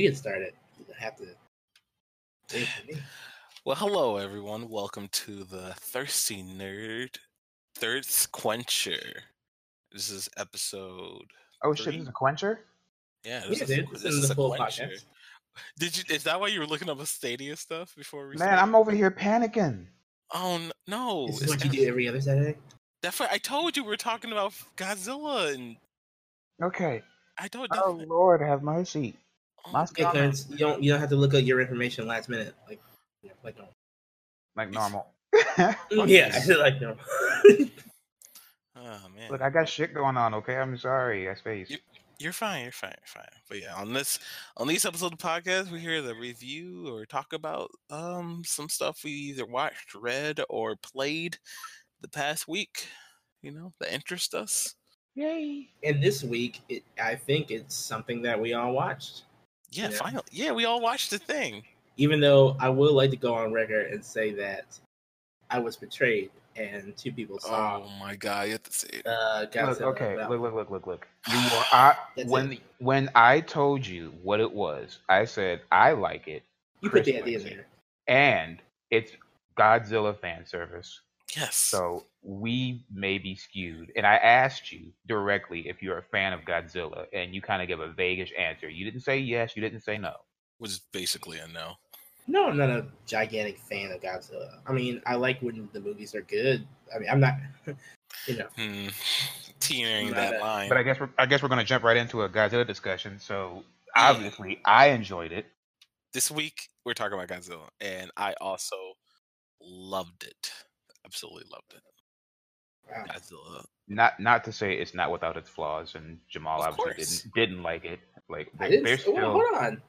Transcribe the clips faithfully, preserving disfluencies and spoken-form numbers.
you can start it. You don't have to wait for me. Well, hello, everyone. Welcome to the Thirsty Nerd Thirst Quencher. This is episode... Oh, three. Shit, this is a quencher? Yeah, this, yeah, is, dude, this, this is, is a full quencher. Podcast. Did you? Is that why you were looking up a Stadia stuff before we Man, started? I'm over here panicking. Oh, no. This is it's what every, you do every other Saturday? That's why I told you we were talking about Godzilla and... Okay. I told you. Oh, Lord, have mercy. Oh, my hey, Clarence, you don't, you don't have to look up your information last minute. Like, yeah, like normal. Like normal. Yeah, I said like normal. Oh, man. Look, I got shit going on, okay? I'm sorry. I spaced. You- You're fine, you're fine, you're fine. But yeah, on this on these episodes of the podcast, we hear the review or talk about um some stuff we either watched, read, or played the past week, you know, that interests us. Yay. And this week, it, I think it's something that we all watched. Yeah, you know? Finally. Yeah, we all watched the thing. Even though I would like to go on record and say that I was betrayed. And two people saw. Oh my god! You have to see it. Uh, look, okay, look, look, look, look, look. You were, I, when it. when I told you what it was, I said I like it. You Chris put the idea there, and it's Godzilla fan service. Yes. So we may be skewed. And I asked you directly if you're a fan of Godzilla, and you kind of gave a vaguish answer. You didn't say yes. You didn't say no. Which is basically a no. No, I'm not a gigantic fan of Godzilla. I mean, I like when the movies are good. I mean, I'm not, you know. Mm, teetering that a, line. But I guess we're, I guess we're going to jump right into a Godzilla discussion. So, obviously, yeah. I enjoyed it. This week, we're talking about Godzilla. And I also loved it. Absolutely loved it. Wow. Godzilla. Not not to say it's not without its flaws. And Jamal of obviously didn't, didn't like it. Like they, I didn't, still... well, hold on.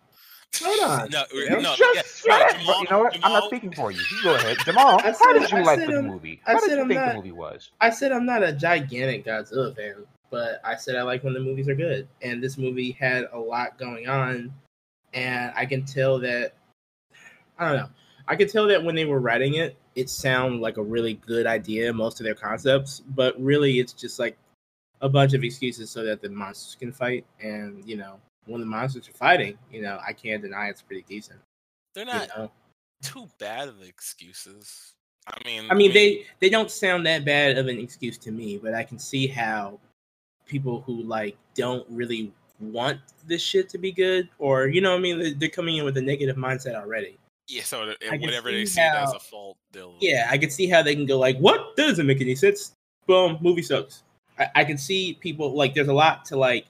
Hold on. No, you know, no, just yeah, right, Jamal, you know what? Jamal. I'm not speaking for you. You go ahead. Jamal, said, how did you I like the I'm, movie? How I did you I'm think not, the movie was? I said I'm not a gigantic Godzilla fan, but I said I like when the movies are good. And this movie had a lot going on, and I can tell that, I don't know, I could tell that when they were writing it, it sounded like a really good idea, most of their concepts, but really it's just like a bunch of excuses so that the monsters can fight and, you know, when the monsters are fighting, you know, I can't deny it's pretty decent. They're not you know? too bad of excuses. I mean, I mean, I mean they, they don't sound that bad of an excuse to me, but I can see how people who, like, don't really want this shit to be good, or, you know what I mean, they're coming in with a negative mindset already. Yeah, so whatever see they see how, as a fault, they'll... Yeah, I can see how they can go like, what? That doesn't make any sense. Boom, movie sucks. I, I can see people, like, there's a lot to, like,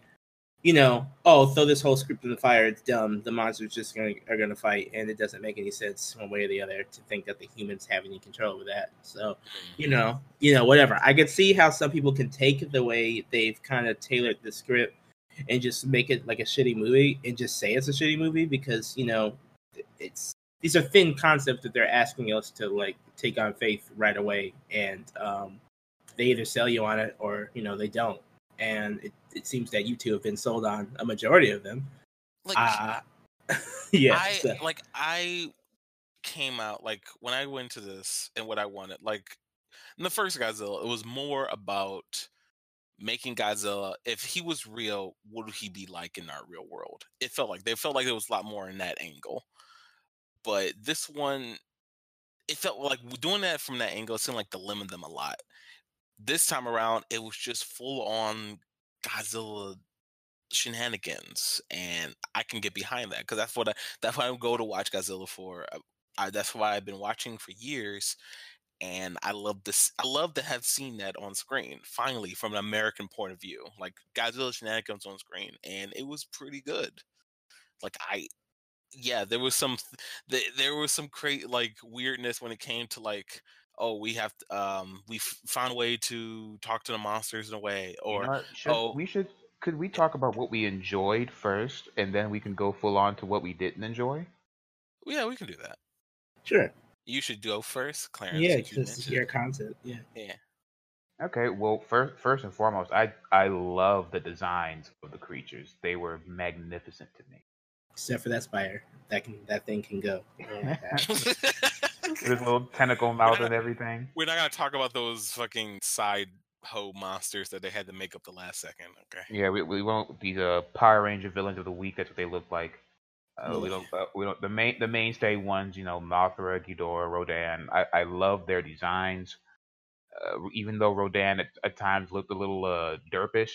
you know, oh, throw this whole script in the fire. It's dumb. The monsters just gonna, are going to fight, and it doesn't make any sense one way or the other to think that the humans have any control over that. So, you know, you know, whatever. I can see how some people can take the way they've kind of tailored the script and just make it like a shitty movie and just say it's a shitty movie because, you know, it's these are thin concepts that they're asking us to, like, take on faith right away, and um, they either sell you on it or, you know, they don't. And it, it seems that you two have been sold on a majority of them. Like, uh, yeah, I, so. like I came out like when I went to this and what I wanted. Like in the first Godzilla, it was more about making Godzilla. If he was real, what would he be like in our real world? It felt like they felt like there was a lot more in that angle. But this one, it felt like doing that from that angle. It seemed like they limit them a lot. This time around, it was just full-on Godzilla shenanigans, and I can get behind that because that's what I, that's why I go to watch Godzilla for. I, that's why I've been watching for years, and I love this. I love to have seen that on screen finally from an American point of view, like Godzilla shenanigans on screen, and it was pretty good. Like I, yeah, there was some, th- there was some cra- like weirdness when it came to like. Oh, we have to, um, we found a way to talk to the monsters in a way, or you know, should, oh, we should. Could we talk about what we enjoyed first, and then we can go full on to what we didn't enjoy? Yeah, we can do that. Sure. You should go first, Clarence. Yeah, just your concept. Yeah. Yeah. Okay. Well, first, first and foremost, I I love the designs of the creatures. They were magnificent to me. Except for that spider, that can that thing can go. Yeah. His little tentacle mouth not, and everything. We're not gonna talk about those fucking side hoe monsters that they had to make up the last second. Okay. Yeah, we we won't. These uh, Power Ranger villains of the week. That's what they look like. Uh, yeah. We don't. Uh, we don't. The main, the mainstay ones, you know, Mothra, Ghidorah, Rodan. I, I love their designs. Uh, even though Rodan at, at times looked a little uh, derpish,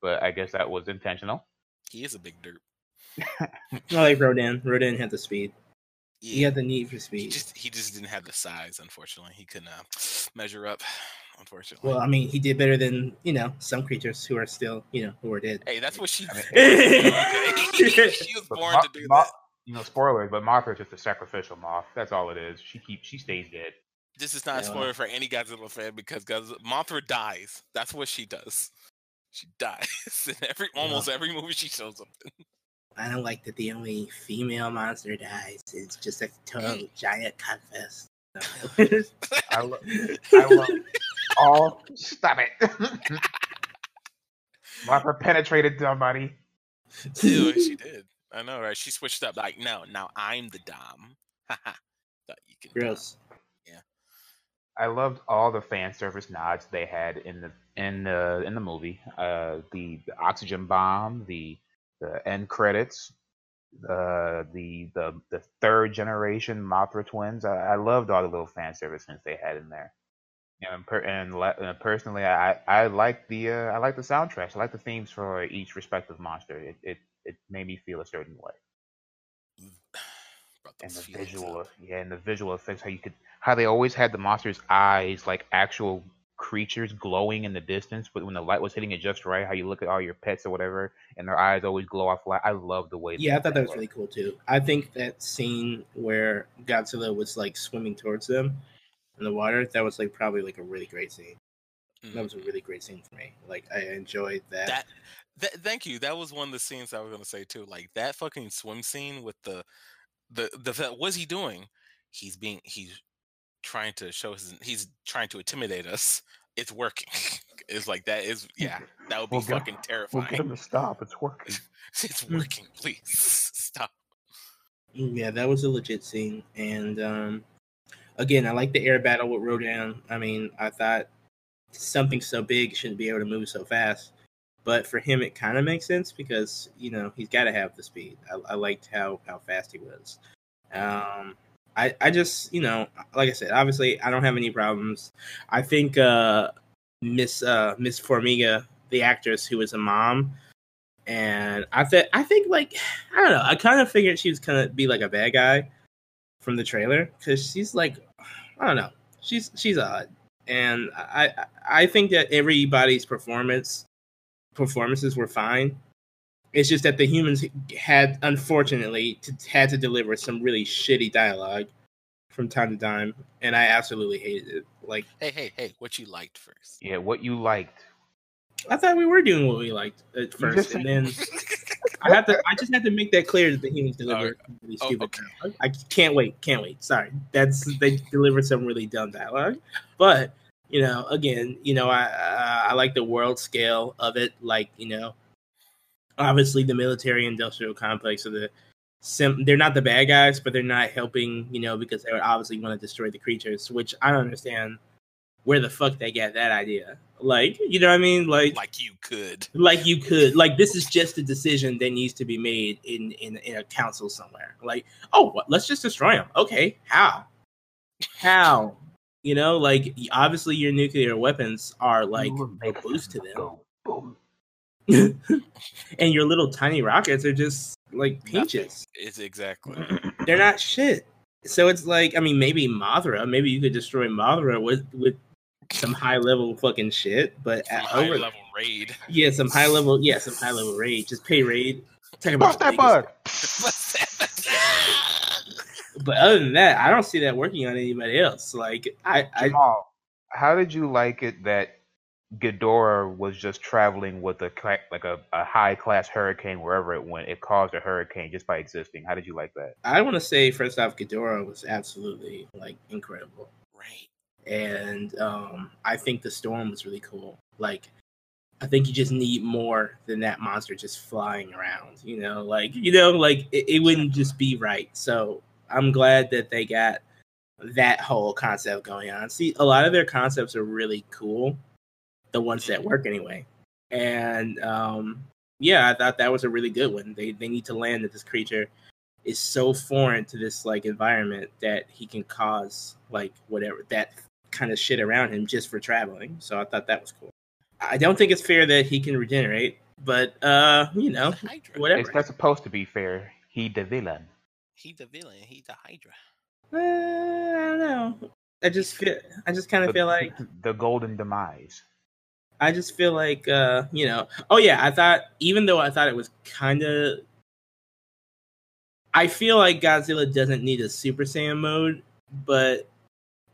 but I guess that was intentional. He is a big derp. I like Rodan. Rodan had the speed. Yeah. He had the need for speed. He just, he just didn't have the size, unfortunately. He couldn't uh, measure up, unfortunately. Well, I mean, he did better than, you know, some creatures who are still, you know, who are dead. Hey, that's what she I mean, she was born Ma- to do Ma- that. You know, spoilers, but Mothra is just a sacrificial moth. That's all it is. She keeps, she stays dead. This is not yeah. a spoiler for any Godzilla fan because Godzilla, Mothra dies. That's what she does. She dies in every almost yeah. every movie she shows up in. I don't like that the only female monster dies. It's just a total giant confess. No. I, lo- I love all. Stop it. Mothra penetrated somebody. Ew, she did. I know, right? She switched up. Like, no, now I'm the dom. Haha. Thought you can. Gross. Dom. Yeah. I loved all the fan service nods they had in the in the in the movie. Uh, the, the oxygen bomb. The The end credits, uh, the the the third generation Mothra twins. I, I loved all the little fan service things they had in there. And per, and, le, and personally, I I like the uh, I like the soundtracks. I like the themes for each respective monster. It it, it made me feel a certain way. And the visual, up. yeah, and the visual effects. How you could how they always had the monster's eyes like actual creatures glowing in the distance, but when the light was hitting it just right, how you look at all your pets or whatever, and their eyes always glow off light. I love the way. Yeah, I thought that was really cool too. I think that scene where Godzilla was like swimming towards them in the water, that was like probably like a really great scene. Mm-hmm. That was a really great scene for me. Like I enjoyed that. That, that thank you. That was one of the scenes I was gonna say too. Like that fucking swim scene with the the the what's he doing? He's being he's. trying to show his he's trying to intimidate us. It's working. It's like that is yeah that would be we'll fucking get, terrifying. We'll get him to stop. It's working. It's working. Please stop. Yeah, that was a legit scene. And um again, I like the air battle with Rodan. I mean, I thought something so big shouldn't be able to move so fast, but for him it kind of makes sense because you know he's got to have the speed. I, I liked how how fast he was. um I, I just, you know, like I said, obviously, I don't have any problems. I think uh, Miss uh, Miss Formiga, the actress who was a mom, and I th- I think, like, I don't know, I kind of figured she was going to be, like, a bad guy from the trailer, because she's, like, I don't know, she's she's odd. And I, I think that everybody's performance performances were fine. It's just that the humans had, unfortunately, to, had to deliver some really shitty dialogue from time to time, and I absolutely hated it. Like, hey, hey, hey, what you liked first? Yeah, what you liked. I thought we were doing what we liked at first, and then I have to. I just had to make that clear that the humans delivered uh, really stupid oh, okay. I can't wait, can't wait. Sorry, that's they delivered some really dumb dialogue, but you know, again, you know, I uh, I like the world scale of it, like you know. Obviously, the military-industrial complex of the sim- they're not the bad guys, but they're not helping, you know, because they would obviously want to destroy the creatures, which I don't understand where the fuck they got that idea. Like, you know what I mean? Like, like you could. Like you could. Like, this is just a decision that needs to be made in, in, in a council somewhere. Like, oh, what? Let's just destroy them. Okay, how? How? You know, like, obviously your nuclear weapons are, like, a boost to them. Go. Boom. And your little tiny rockets are just like peaches. It's exactly. They're not shit. So it's like, I mean, maybe Mothra. Maybe you could destroy Mothra with with some high level fucking shit. But some high over, level raid. Yeah, some high level. Yeah, some high level raid. Just pay raid. Talking about that bug. But other than that, I don't see that working on anybody else. Like I, I Jamal, how did you like it that Ghidorah was just traveling with a like a, a high class hurricane wherever it went? It caused a hurricane just by existing. How did you like that? I want to say first off, Ghidorah was absolutely like incredible, right? And um, I think the storm was really cool. Like, I think you just need more than that monster just flying around. You know, like you know, like it, it wouldn't just be right. So I'm glad that they got that whole concept going on. See, a lot of their concepts are really cool. The ones that work anyway. And um, yeah, I thought that was a really good one. They they need to land at this creature is so foreign to this like environment that he can cause like whatever that kind of shit around him just for traveling. So I thought that was cool. I don't think it's fair that he can regenerate, but uh, you know, whatever. It's not supposed to be fair. He the villain. He the villain. He the Hydra. Uh, I don't know. I just feel. I just kind of feel like the golden demise. I just feel like, uh, you know. Oh yeah, I thought. Even though I thought it was kind of. I feel like Godzilla doesn't need a Super Saiyan mode, but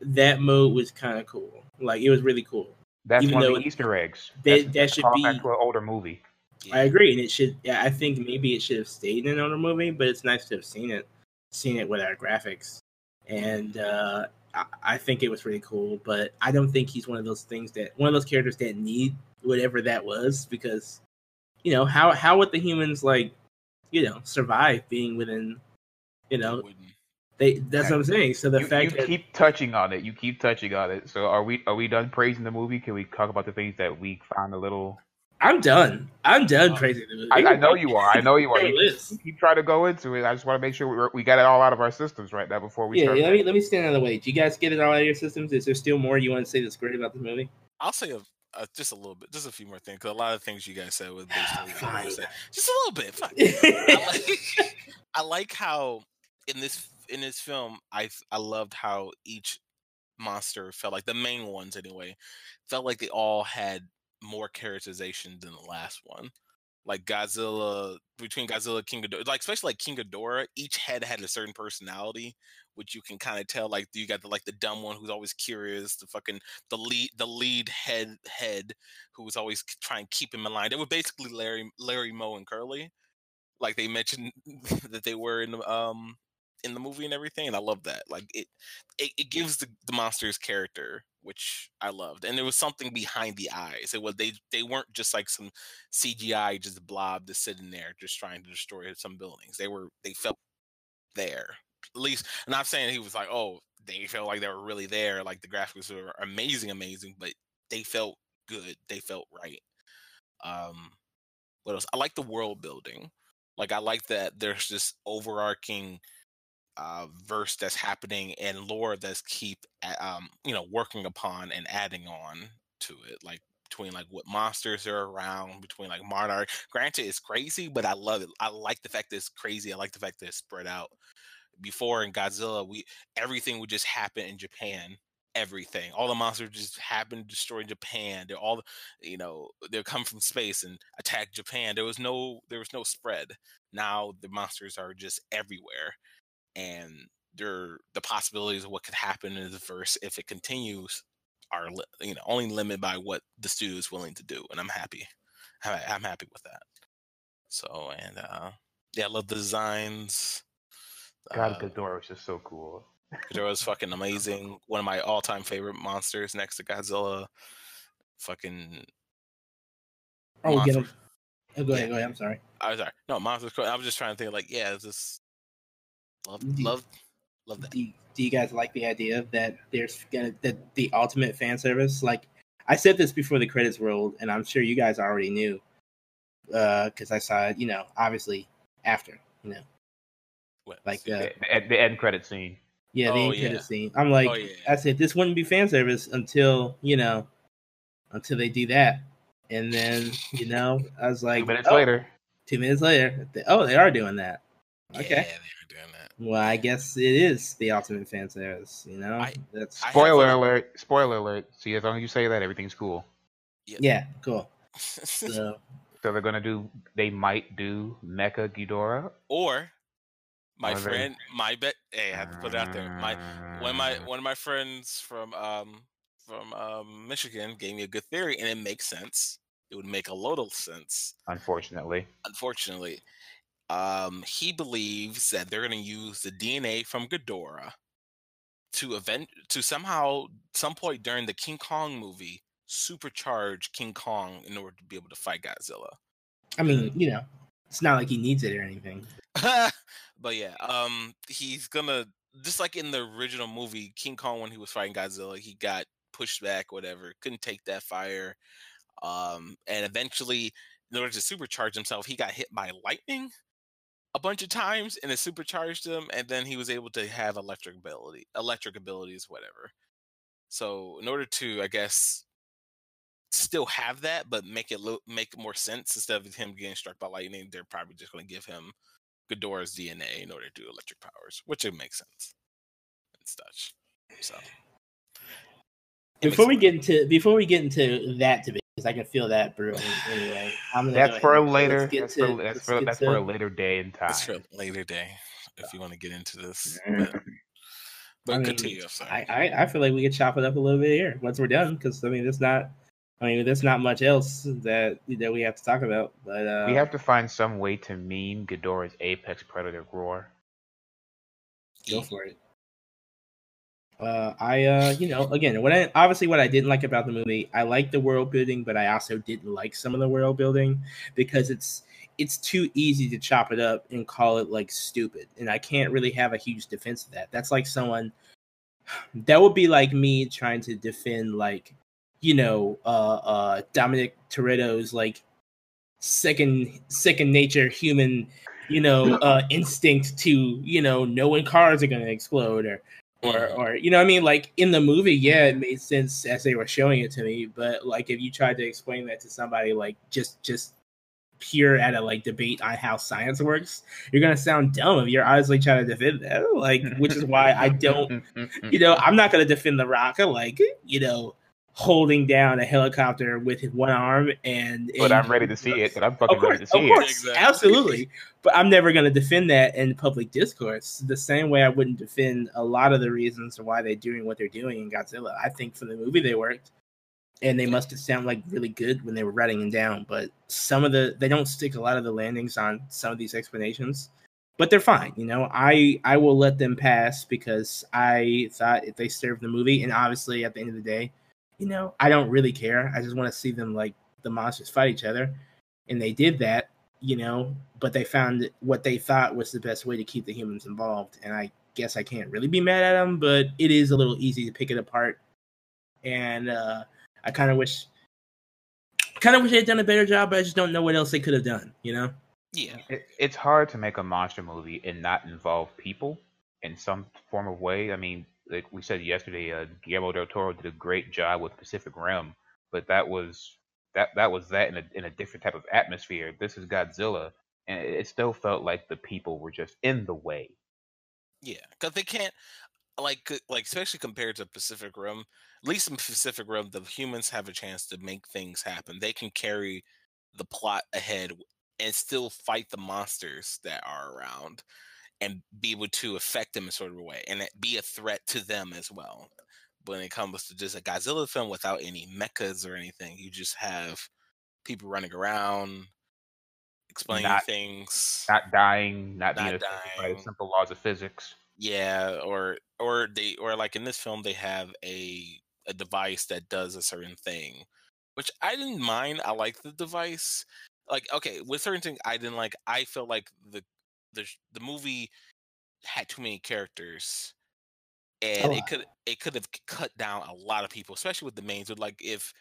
that mode was kind of cool. Like it was really cool. That's even one of the Easter eggs. They, that that should be back to an older movie. I agree, and it should. Yeah, I think maybe it should have stayed in an older movie, but it's nice to have seen it, seen it with our graphics, and uh, I, I think it was really cool. But I don't think he's one of those things that one of those characters that need whatever that was, because you know how how would the humans like you know survive being within you know. They, that's what I'm saying. So the you, fact you that... keep touching on it, you keep touching on it. So are we? Are we done praising the movie? Can we talk about the things that we found a little? I'm done. I'm done um, praising the movie. I, I know you are. I know you are. You, you try to go into it. I just want to make sure we we got it all out of our systems right now before we. Yeah, start yeah let me let me stand out of the way. Do you guys get it all out of your systems? Is there still more you want to say that's great about the movie? I'll say a, a, just a little bit, just a few more things. Because a lot of things you guys said was basically what I said. Just a little bit. Fuck. I, like, I like how in this. In this film, I I loved how each monster felt like the main ones anyway felt like they all had more characterization than the last one. Like Godzilla, between Godzilla, King Ghidorah, like especially like King Ghidorah, each head had a certain personality, which you can kind of tell. Like you got the like the dumb one who's always curious, the fucking the lead the lead head head who was always trying to keep him in line. They were basically Larry Larry Moe and Curly, like they mentioned that they were in um. in the movie and everything, and I love that. Like it, it, it gives the, the monster's character, which I loved. And there was something behind the eyes. It was they they weren't just like some C G I just blob to sit in there just trying to destroy some buildings. They were they felt there. At least, and I'm saying he was like, oh, they felt like they were really there. Like the graphics were amazing, amazing, but they felt good. They felt right. Um, what else? I like the world building. Like I like that there's this overarching. Uh, verse that's happening and lore that's keep um, you know working upon and adding on to it, like between like what monsters are around, between like Monarch. Granted, it's crazy, but I love it. I like the fact that it's crazy. I like the fact that it's spread out. Before in Godzilla, we everything would just happen in Japan. Everything, all the monsters just happen to destroy Japan. They're all, you know, they'll come from space and attack Japan. There was no, there was no spread. Now the monsters are just everywhere. And there, the possibilities of what could happen in the verse if it continues are, you know, only limited by what the studio is willing to do. And I'm happy. I'm happy with that. So, and uh, yeah, I love the designs. God, uh, Ghidorah is just so cool. Ghidorah is fucking amazing. One of my all-time favorite monsters next to Godzilla. Fucking. Oh, monster. Get him. Oh, go ahead. Yeah. Go ahead. I'm sorry. I'm sorry. No, monsters. I was just trying to think, like, yeah, it's just. Love, do, love, love that. Do, do you guys like the idea that there's gonna that the ultimate fan service? Like I said this before the credits rolled, and I'm sure you guys already knew because uh, I saw it. You know, obviously after you know, what? Like uh, at the end credit scene. Yeah, the oh, end yeah. credit scene. I'm like, oh, yeah. I said this wouldn't be fan service until you know, until they do that, and then you know, I was like, two minutes oh, later, two minutes later, they, oh, they are doing that. Okay. Yeah, they are doing that. Well, I guess it is the ultimate fan service, you know? I, That's Spoiler I alert. Spoiler alert. See, as long as you say that, everything's cool. Yep. Yeah, cool. so, so they're going to do, they might do Mecha Ghidorah? Or, my or friend, they... my bet, hey, I have to put it out there. My One of my, one of my friends from, um, from um, Michigan gave me a good theory, and it makes sense. It would make a lot of sense. Unfortunately. Unfortunately. Um, he believes that they're going to use the D N A from Ghidorah to event to somehow, some point during the King Kong movie, supercharge King Kong in order to be able to fight Godzilla. I mean, you know, it's not like he needs it or anything. But yeah, um, he's gonna just like in the original movie, King Kong when he was fighting Godzilla, he got pushed back, whatever, couldn't take that fire, um, and eventually, in order to supercharge himself, he got hit by lightning. a bunch of times, and it supercharged him, and then he was able to have electric ability, electric abilities, whatever. So in order to, I guess, still have that, but make it lo- make more sense, instead of him getting struck by lightning, they're probably just going to give him Ghidorah's D N A in order to do electric powers, which it makes sense. It's Dutch, so. It before we sense. get into before we get into that debate, because I can feel that brewing anyway. I'm that's for a later. That's to, for that's, for, that's to, for a later day in time. That's for a later day if you want to get into this. But, but I mean, continue. I, I I feel like we could chop it up a little bit here once we're done, because I mean there's not I mean there's not much else that that we have to talk about. But uh, we have to find some way to meme Ghidorah's apex predator roar. Go for it. Uh, I, uh, you know, again, what I, obviously what I didn't like about the movie, I liked the world building, but I also didn't like some of the world building because it's it's too easy to chop it up and call it, like, stupid. And I can't really have a huge defense of that. That's like someone, that would be like me trying to defend, like, you know, uh, uh, Dominic Toretto's, like, second second nature human, you know, uh, instinct to, you know, knowing cars are going to explode or... Or, or you know what I mean? Like, in the movie, yeah, it made sense as they were showing it to me. But, like, if you tried to explain that to somebody, like, just just pure at a, like, debate on how science works, you're going to sound dumb if you're honestly trying to defend that. Like, which is why I don't, you know, I'm not going to defend The Rock, like, you know, holding down a helicopter with one arm. and, and But I'm ready to see it. But I'm fucking course, ready to see of course, it. Exactly. Absolutely. But I'm never going to defend that in public discourse. The same way I wouldn't defend a lot of the reasons why they're doing what they're doing in Godzilla. I think for the movie they worked, and they must have sounded like really good when they were writing them down. But some of the they don't stick a lot of the landings on some of these explanations. But they're fine, you know. I I will let them pass because I thought if they served the movie, and obviously at the end of the day, you know, I don't really care. I just want to see them like the monsters fight each other, and they did that. You know, but they found what they thought was the best way to keep the humans involved. And I guess I can't really be mad at them, but it is a little easy to pick it apart. And uh, I kind of wish, kind of wish they had done a better job, but I just don't know what else they could have done, you know? Yeah. It, it's hard to make a monster movie and not involve people in some form of way. I mean, like we said yesterday, uh, Guillermo del Toro did a great job with Pacific Rim, but that was... That that was that in a in a different type of atmosphere. This is Godzilla, and it still felt like the people were just in the way. Yeah, because they can't like like especially compared to Pacific Rim. At least in Pacific Rim, the humans have a chance to make things happen. They can carry the plot ahead and still fight the monsters that are around, and be able to affect them in sort of a way, and be a threat to them as well. When it comes to just a Godzilla film without any mechas or anything, you just have people running around, explaining not, things, not dying, not, not being dying by simple laws of physics. Yeah, or or they or like in this film they have a a device that does a certain thing, which I didn't mind. I like the device. Like okay, with certain things I didn't like. I felt like the the the movie had too many characters. And it could it could have cut down a lot of people, especially with the mains. With like if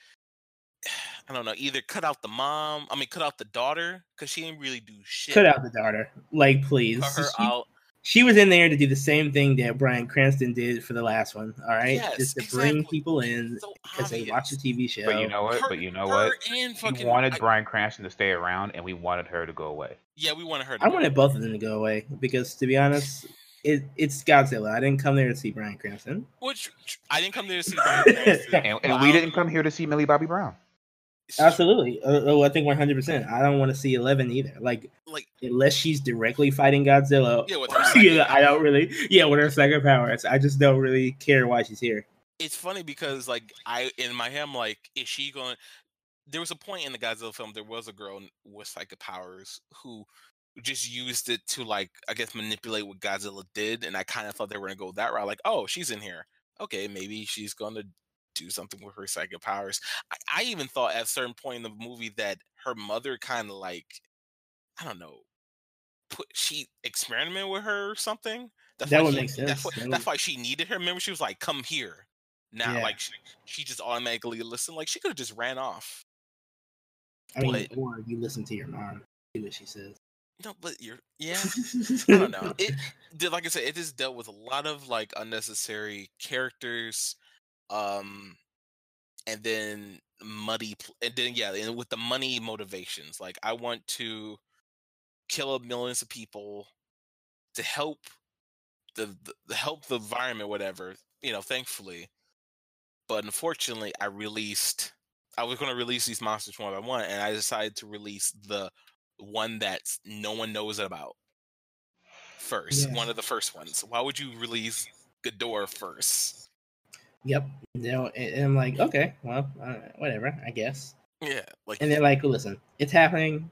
I don't know, either cut out the mom, I mean, cut out the daughter because she didn't really do shit. Cut out the daughter, like please. Her she, out. she was in there to do the same thing that Bryan Cranston did for the last one. All right, yes, just to exactly. bring people in because so they watch the T V show. But you know what? Her, but you know what? Fucking, we wanted I, Bryan Cranston to stay around, and we wanted her to go away. Yeah, we wanted her. to I go wanted away. both of them to go away because, to be honest. It, it's Godzilla. I didn't come there to see Bryan Cranston. Which I didn't come there to see Bryan Cranston. and and wow. We didn't come here to see Millie Bobby Brown. Absolutely. Oh, I think one hundred percent. I don't want to see Eleven either. Like, like unless she's directly fighting Godzilla. Yeah, with her second I don't really. Yeah, with her second powers. I just don't really care why she's here. It's funny because, like, I in my head, I'm like, is she going? There was a point in the Godzilla film. There was a girl with psychic powers who. Just used it to like I guess manipulate what Godzilla did, and I kind of thought they were gonna go that route. Like, oh, she's in here. Okay, maybe she's gonna do something with her psychic powers. I, I even thought at a certain point in the movie that her mother kind of like I don't know, put she experimented with her or something. That's that would she, make sense. That's, what, that would... that's why she needed her. Remember, she was like, "Come here," now yeah. like she, she just automatically listened. Like she could have just ran off. I mean, but, or you listen to your mom. Do what she says. No, but you're, yeah, I don't know. It, like I said, it just dealt with a lot of, like, unnecessary characters, um, and then muddy, and then, yeah, and with the money motivations. Like, I want to kill millions of people to help the, the help the environment, whatever, you know, thankfully. But unfortunately, I released, I was going to release these monsters one by one, and I decided to release the one that no one knows about first. Yeah. One of the first ones. Why would you release Ghidorah first? Yep. You know, and I'm like, okay, well, uh, whatever, I guess. Yeah. Like, and they're like, listen, it's happening.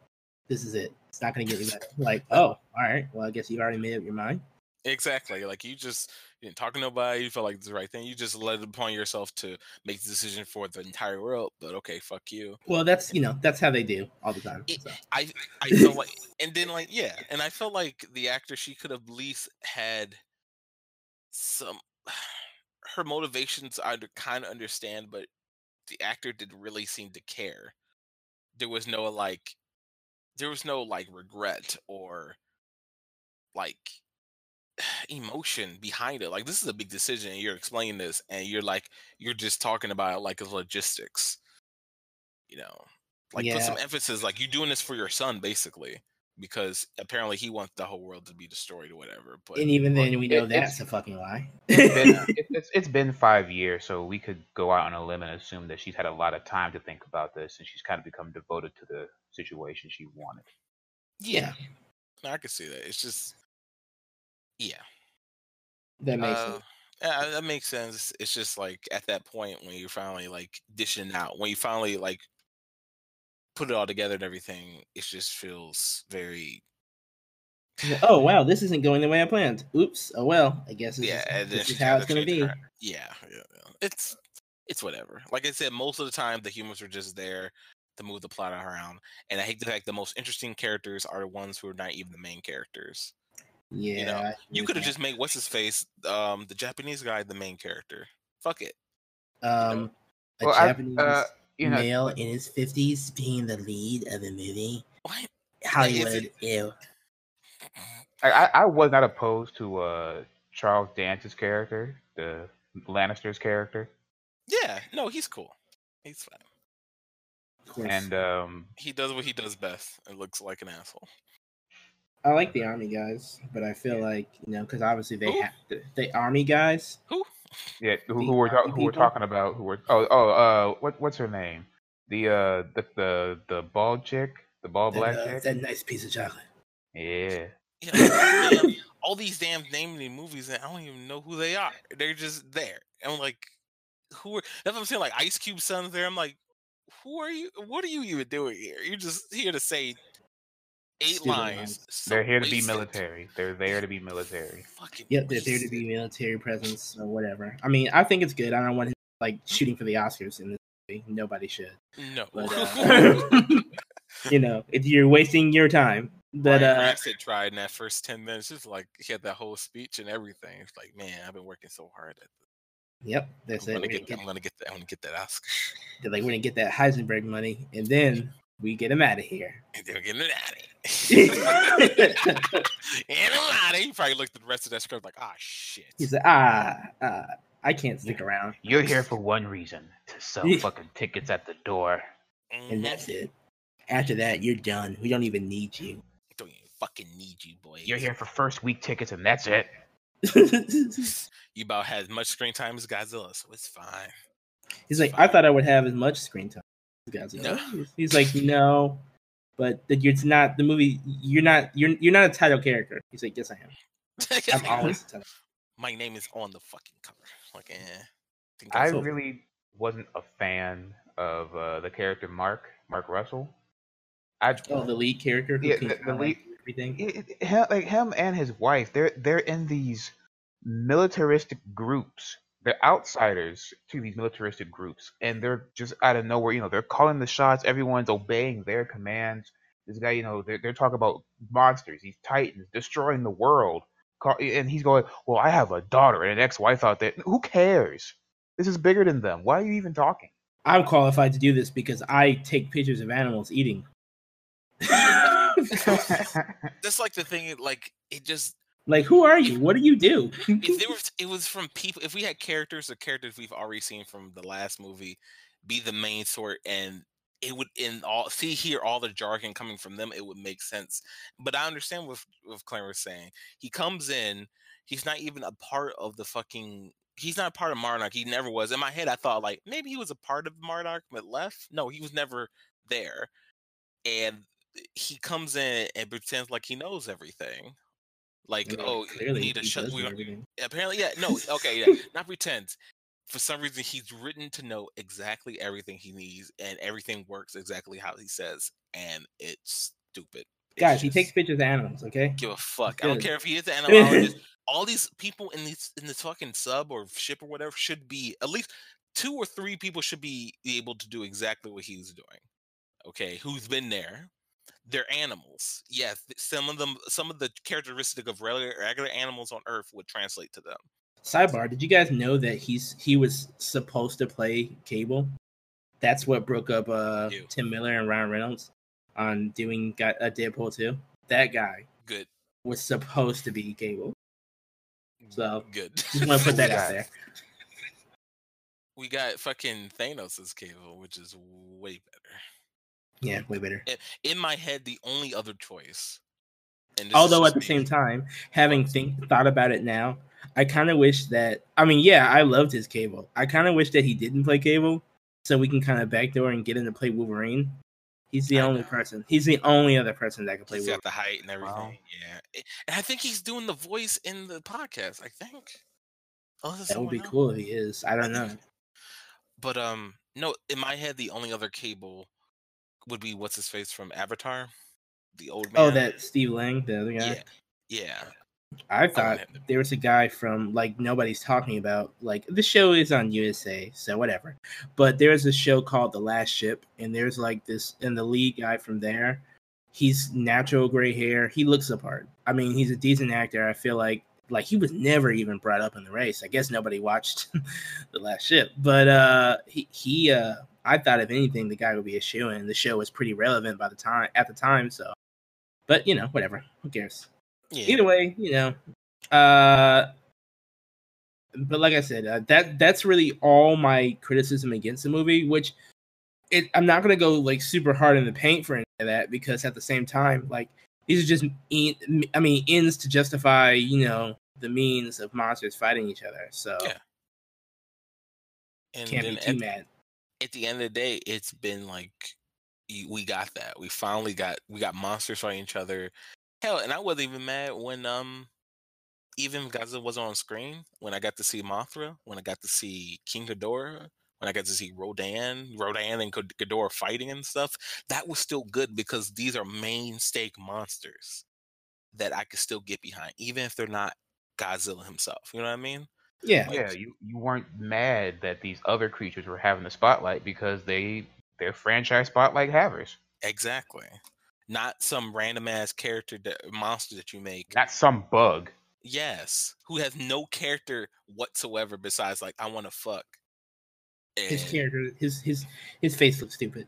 This is it. It's not going to get you better. Like, oh, all right. Well, I guess you already made up your mind. Exactly. Like, you just you didn't talk to nobody. You felt like it's the right thing. You just let it upon yourself to make the decision for the entire world. But okay, fuck you. Well, that's, you know, that's how they do all the time. So. It, I I feel like, and then like, yeah, and I felt like the actor, she could have at least had some, her motivations I kind of understand, but the actor didn't really seem to care. There was no like, there was no like regret or like emotion behind it. Like, this is a big decision, and you're explaining this, and you're like, you're just talking about like logistics, you know, like, yeah. Put some emphasis, like, you're doing this for your son, basically, because apparently he wants the whole world to be destroyed or whatever. But and even then, we know it, that's a fucking lie. It's been, it's, it's been five years, so we could go out on a limb and assume that she's had a lot of time to think about this, and she's kind of become devoted to the situation she wanted. Yeah, I could see that. It's just. Yeah, that makes uh, sense. Yeah, that makes sense. It's just like at that point when you finally like dishing out, when you finally like put it all together and everything, it just feels very. Oh wow, this isn't going the way I planned. Oops. Oh well, I guess this yeah, is, this is how it's gonna be. Yeah, yeah, yeah, it's it's whatever. Like I said, most of the time the humans are just there to move the plot around, and I hate the fact the most interesting characters are the ones who are not even the main characters. Yeah, you know, you could have just made what's his face, um, the Japanese guy, the main character. Fuck it. Um, you know? well, a Japanese I, uh, you know, male in his fifties being the lead of a movie. What? Hollywood, ew. I, I was not opposed to uh, Charles Dance's character, the Lannister's character. Yeah, no, he's cool. He's fine. Of course. And um, he does what he does best. It looks like an asshole. I like the army guys, but I feel yeah. like, you know, because obviously they have to, the army guys. Who? Yeah, who, who we're ta- who we're talking about? Who were? Oh, oh, uh, what what's her name? The uh, the the, the bald chick, the bald black uh, chick. That nice piece of chocolate. Yeah. You know, damn, all these damn name in movies, and I don't even know who they are. They're just there. I'm like, who are? That's what I'm saying. Like Ice Cube's son's there. I'm like, who are you? What are you even doing here? You're just here to say. Eight lines. So they're here to be military. They're there to be military. Fucking yep, they're there to be military presence or whatever. I mean, I think it's good. I don't want him like shooting for the Oscars in this movie. Nobody should. No. But, uh, you know, if you're wasting your time. But Bryan Cranston uh, tried in that first ten minutes. It's like he had that whole speech and everything. It's like, man, I've been working so hard at this. Yep, that's I'm it. Gonna get, get, I'm gonna get that. I'm gonna get that Oscar. They're like, we're gonna get that Heisenberg money, and then we get him out of here. And then we get him out of here. And a he probably looked at the rest of that script like, ah, shit. He's like, ah, ah, I can't stick yeah. around. You're here for one reason, to sell fucking tickets at the door. And that's it. After that, you're done. We don't even need you. Don't even fucking need you, boy. You're here for first week tickets, and that's it. You about had as much screen time as Godzilla, so it's fine. He's like, fine. I thought I would have as much screen time as Godzilla. No. He's like, no. But it's not the movie. You're not. You're you're not a title character. He's like, yes, I am. I'm always a title. My name is on the fucking cover. Like, eh, I, I really over. wasn't a fan of uh, the character Mark Mark Russell. I oh, the lead character. Who yeah, the, the lead. Everything. It, it, like him and his wife. They're they're in these militaristic groups. They're outsiders to these militaristic groups, and they're just out of nowhere. You know, they're calling the shots. Everyone's obeying their commands. This guy, you know, they're, they're talking about monsters, these titans, destroying the world. And he's going, well, I have a daughter and an ex-wife out there. Who cares? This is bigger than them. Why are you even talking? I'm qualified to do this because I take pictures of animals eating. That's like the thing. Like it just. Like, who are you? What do you do? if there was, it was from people. If we had characters or characters we've already seen from the last movie, be the main sort, and it would in all see hear all the jargon coming from them, it would make sense. But I understand what what Claire was saying. He comes in. He's not even a part of the fucking. He's not a part of Monarch. He never was. In my head, I thought like maybe he was a part of Monarch but left. No, he was never there. And he comes in and pretends like he knows everything. Like, yeah, oh, we need a shut. Apparently, yeah, no, okay, yeah, not pretend. For some reason, he's written to know exactly everything he needs, and everything works exactly how he says, and it's stupid. It's Guys, just, he takes pictures of animals, okay? Give a fuck. I don't care if he is an animalologist. All these people in these in this fucking sub or ship or whatever should be, at least two or three people should be able to do exactly what he's doing. Okay, who's been there? They're animals. Yes, some of them, some of the characteristic of regular, regular animals on Earth would translate to them. Sidebar: did you guys know that he's he was supposed to play Cable? That's what broke up uh, Tim Miller and Ryan Reynolds on doing got a Deadpool two. That guy good was supposed to be Cable. So good. Just want to put that out there. We got fucking Thanos' Cable, which is way better. Yeah, way better. In my head, the only other choice. And although at the me. same time, having think thought about it now, I kind of wish that. I mean, yeah, I loved his Cable. I kind of wish that he didn't play Cable, so we can kind of backdoor and get him to play Wolverine. He's the I only know. person. He's the only other person that can play. He's Wolverine. Got the height and everything. Wow. Yeah, and I think he's doing the voice in the podcast. I think. Oh, that would be else? cool if he is. I don't know. But um, no. In my head, the only other Cable would be what's his face from Avatar, the old man. Oh, that Steve Lang, the other guy. Yeah, yeah. I thought I there was a guy from like nobody's talking about. Like the show is on U S A, so whatever. But there's a show called The Last Ship, and there's like this, and the lead guy from there, he's natural gray hair. He looks the part. I mean, he's a decent actor. I feel like like he was never even brought up in the race. I guess nobody watched The Last Ship, but uh, he he. Uh, I thought, if anything, the guy would be a shoo-in. The show was pretty relevant by the time at the time, so. But you know, whatever. Who cares? Yeah. Either way, you know. Uh, but like I said, uh, that that's really all my criticism against the movie. Which, it I'm not gonna go like super hard in the paint for any of that because at the same time, like these are just en- I mean ends to justify you know the means of monsters fighting each other. So yeah. And can't be too at- mad. At the end of the day, it's been like we got that. We finally got we got monsters fighting each other. Hell, and I wasn't even mad when um even Godzilla wasn't on screen. When I got to see Mothra, when I got to see King Ghidorah, when I got to see Rodan, Rodan and Ghidorah fighting and stuff, that was still good because these are mainstay monsters that I could still get behind, even if they're not Godzilla himself. You know what I mean? Yeah, yeah. You, you weren't mad that these other creatures were having the spotlight because they they're franchise spotlight havers. Exactly. Not some random ass character that, monster that you make. Not some bug. Yes, who has no character whatsoever besides like I want to fuck. And his character, his his his face looks stupid.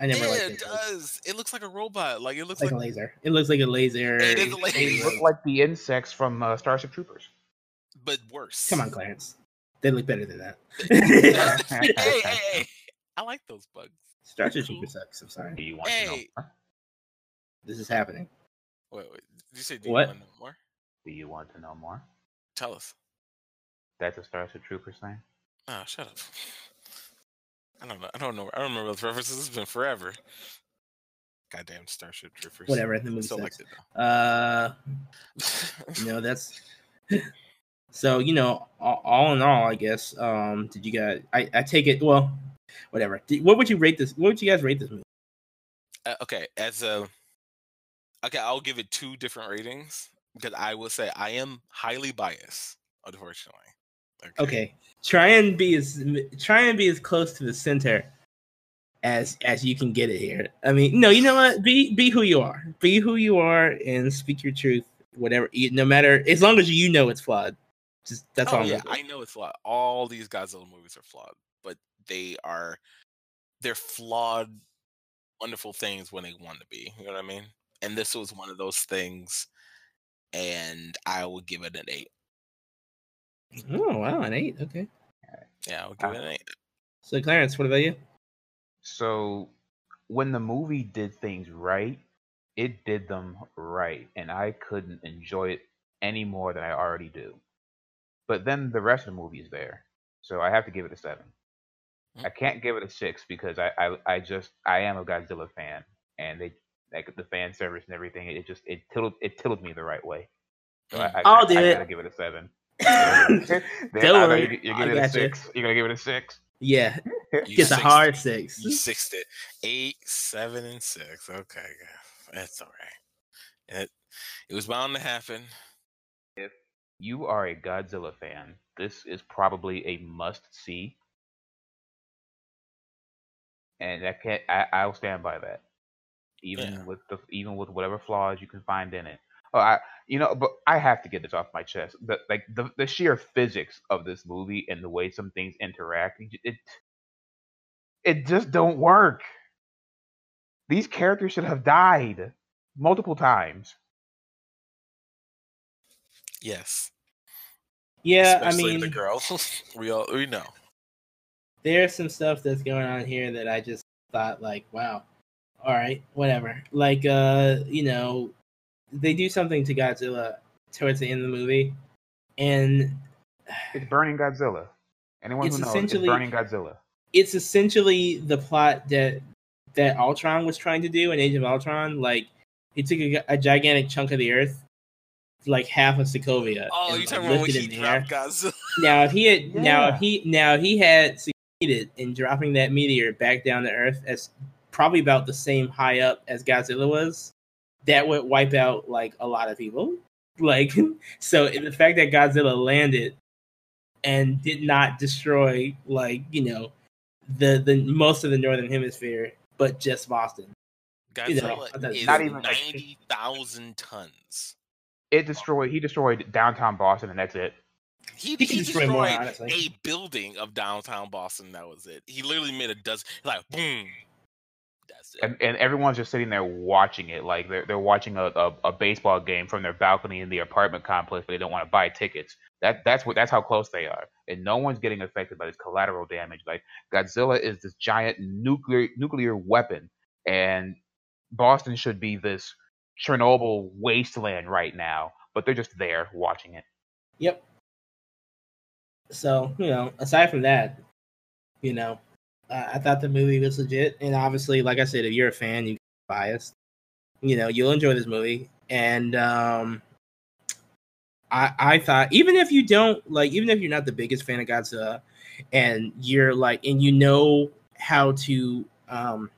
I never yeah, liked it. It does. It looks like a robot. Like it looks like, like a laser. It looks like a laser. It is a laser. It looks like the insects from uh, Starship Troopers. But worse. Come on, Clarence. They look better than that. hey, hey, hey. I like those bugs. Starship Trooper sucks. I'm sorry. Do you want hey. to know more? This is happening. Wait, wait. Did you say do what? you want to know more? Do you want to know more? Tell us. That's a Starship Trooper thing? Oh, shut up. I don't know. I don't know. I don't remember those references. It's been forever. Goddamn Starship Troopers. Whatever. The movie sucks. Like it, uh, no, that's... So, you know, all in all, I guess, um, did you guys, I, I take it, well, whatever. Did, what would you rate this, what would you guys rate this movie? Uh, okay, as a, okay, I'll give it two different ratings, because I will say I am highly biased, unfortunately. Okay, okay. Try and be as, try and be as close to the center as, as you can get it here. I mean, no, you know what, be, be who you are. Be who you are and speak your truth, whatever, no matter, as long as you know it's flawed. Just, that's oh, all yeah, I know it's flawed. All these Godzilla movies are flawed, but they are they're flawed, wonderful things when they want to be. You know what I mean? And this was one of those things, and I will give it an eight. Oh, wow, an eight. Okay. Yeah, I'll give it an eight. So, Clarence, what about you? So, when the movie did things right, it did them right, and I couldn't enjoy it any more than I already do. But then the rest of the movie is there, so I have to give it a seven. Mm-hmm. I can't give it a six because I, I, I just I am a Godzilla fan, and they like the fan service and everything. It just it tittled it tittled me the right way. So I, I'll I, do I, it. I gotta give it a seven. Then you're, you're giving it a six. You. You're gonna give it a six. Yeah, it's a hard six. You sixed it. Eight, seven, and six. Okay, that's all right. It it was bound to happen. If you are a Godzilla fan, this is probably a must-see, and I can't. I, I'll stand by that, even yeah. with the even with whatever flaws you can find in it. Oh, I, you know, but I have to get this off my chest. The, like the, the sheer physics of this movie and the way some things interact, it it just don't work. These characters should have died multiple times. Yes. Yeah, especially I mean the girl. we all we know. There's some stuff that's going on here that I just thought, like, wow, all right, whatever. Like, uh, you know. They do something to Godzilla towards the end of the movie, and it's burning Godzilla. Anyone who knows, it's burning Godzilla. It's essentially the plot that that Ultron was trying to do in Age of Ultron. Like, he took a, a gigantic chunk of the Earth, like half of Sokovia. Oh, you talking about when he dropped Godzilla? Now, if he had, yeah. now if he, now if he had succeeded in dropping that meteor back down to Earth, as probably about the same high up as Godzilla was. That would wipe out, like, a lot of people. Like, so the fact that Godzilla landed and did not destroy, like, you know, the, the most of the Northern Hemisphere, but just Boston. Godzilla you know, is not even ninety thousand tons. It destroyed, he destroyed downtown Boston, and that's it. He, he, he destroyed, destroyed more, a building of downtown Boston, that was it. He literally made a dozen, like, boom. And, and everyone's just sitting there watching it, like they're they're watching a, a, a baseball game from their balcony in the apartment complex, but they don't want to buy tickets. That that's what that's how close they are, and no one's getting affected by this collateral damage. Like Godzilla is this giant nuclear nuclear weapon, and Boston should be this Chernobyl wasteland right now, but they're just there watching it. Yep. So you know, aside from that, you know. Uh, I thought the movie was legit, and obviously, like I said, if you're a fan, you're biased. You know, you'll enjoy this movie, and um, I I thought even if you don't like, even if you're not the biggest fan of Godzilla, and you're like, and you know how to um,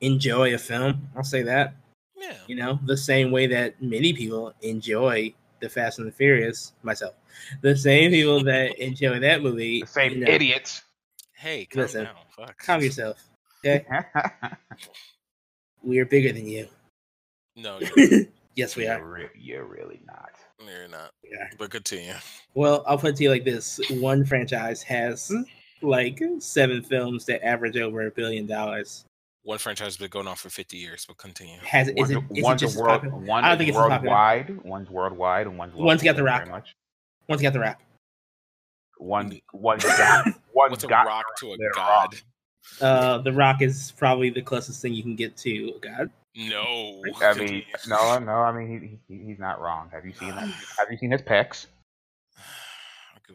enjoy a film, I'll say that. Yeah. You know, the same way that many people enjoy The Fast and the Furious, myself, the same people that enjoy that movie, the same you know, idiots. Hey, calm Listen, down. Fuck. Calm yourself. Okay. We are bigger than you. No. You're yes, we you're are. Re- you're really not. You're not. Yeah. But continue. Well, I'll put it to you like this: one franchise has like seven films that average over a billion dollars. One franchise has been going on for fifty years, but continue. Has is it, is one's it just world, one, I don't think it's worldwide. One's worldwide, and one's local. One's got the rock. One's got the rock. One one god. One What's a god rock to a god? Uh, the Rock is probably the closest thing you can get to a god. No, I mean, no, no. I mean, he, he, he's not wrong. Have you seen that? Have you seen his pecs?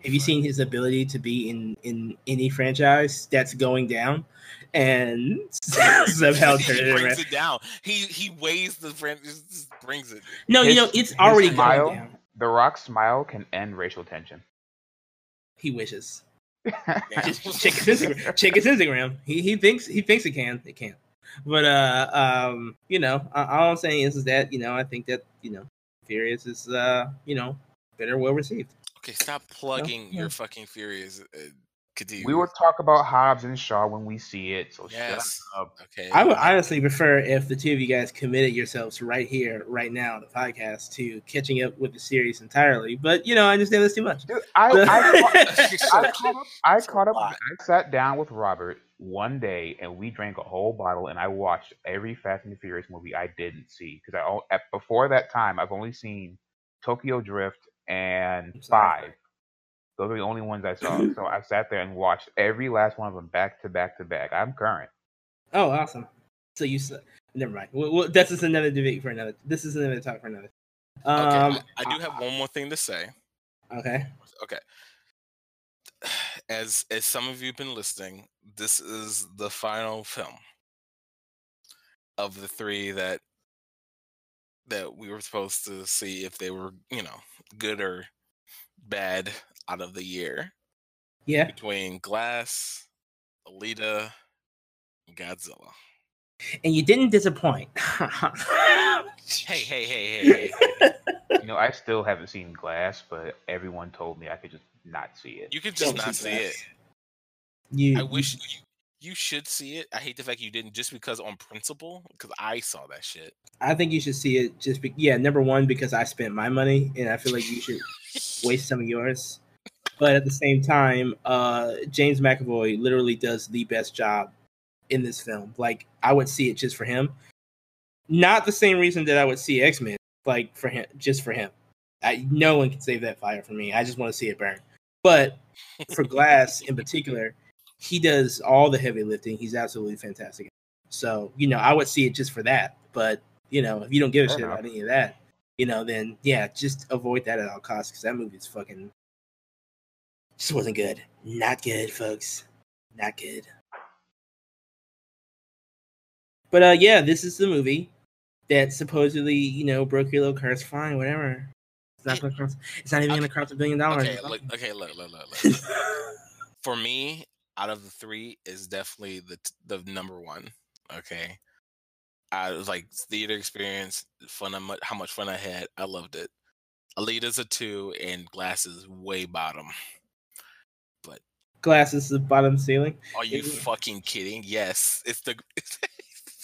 Have you seen his ability to be in, in any franchise that's going down and somehow turn it around? He brings it down. He he weighs the franchise, brings it. No, his, you know it's already smile, going down. The Rock's smile can end racial tension. He wishes. Just check his Instagram. Check his Instagram. He he thinks he thinks it can. It can. But uh um you know all I'm saying is, is that you know I think that you know Furious is uh you know better well received. Okay, stop plugging so, yeah. your fucking Furious. Uh, continue. We will talk about Hobbs and Shaw when we see it. So yes. Shut up. Okay. I would honestly prefer if the two of you guys committed yourselves right here, right now, the podcast to catching up with the series entirely. But you know, I understand that's too much. Dude, I, I, I, I, I caught up. I caught up. I sat down with Robert one day and we drank a whole bottle, and I watched every Fast and the Furious movie I didn't see, because I at, before that time I've only seen Tokyo Drift and five. Those are the only ones I saw. So I sat there and watched every last one of them back to back to back. I'm current. Oh, awesome! So you never mind. Well, well that's just another debate for another. This is another talk for another. Um, okay, I, I do have I, one more thing to say. Okay. Okay. As as some of you have been listening, this is the final film of the three that that we were supposed to see if they were, you know, good or bad out of the year. Yeah. Between Glass, Alita, and Godzilla. And you didn't disappoint. Hey, hey, hey, hey, hey. You know, I still haven't seen Glass, but everyone told me I could just not see it. You could just not see it. You, I wish you, you should see it. I hate the fact you didn't, just because on principle, because I saw that shit. I think you should see it just be, yeah, number one, because I spent my money, and I feel like you should waste some of yours. But at the same time, uh, James McAvoy literally does the best job in this film. Like, I would see it just for him. Not the same reason that I would see X-Men, like, for him, just for him. I, no one can save that fire for me. I just want to see it burn. But for Glass in particular, he does all the heavy lifting. He's absolutely fantastic. So, you know, I would see it just for that. But, you know, if you don't give a shit about any of that, you know, then, yeah, just avoid that at all costs, because that movie is fucking... just wasn't good. Not good, folks. Not good. But, uh, yeah, this is the movie that supposedly, you know, broke your little curse. Fine, whatever. It's not gonna cross, it's not even okay. going to cross a billion dollars. Okay, look, okay, look, look, look. look. For me, out of the three, is definitely the the number one. Okay, I was like theater experience, fun. How much fun I had. I loved it. Alita's a two, and Glass is way bottom. But Glass is the bottom ceiling. Are you Isn't fucking it? kidding? Yes, it's the.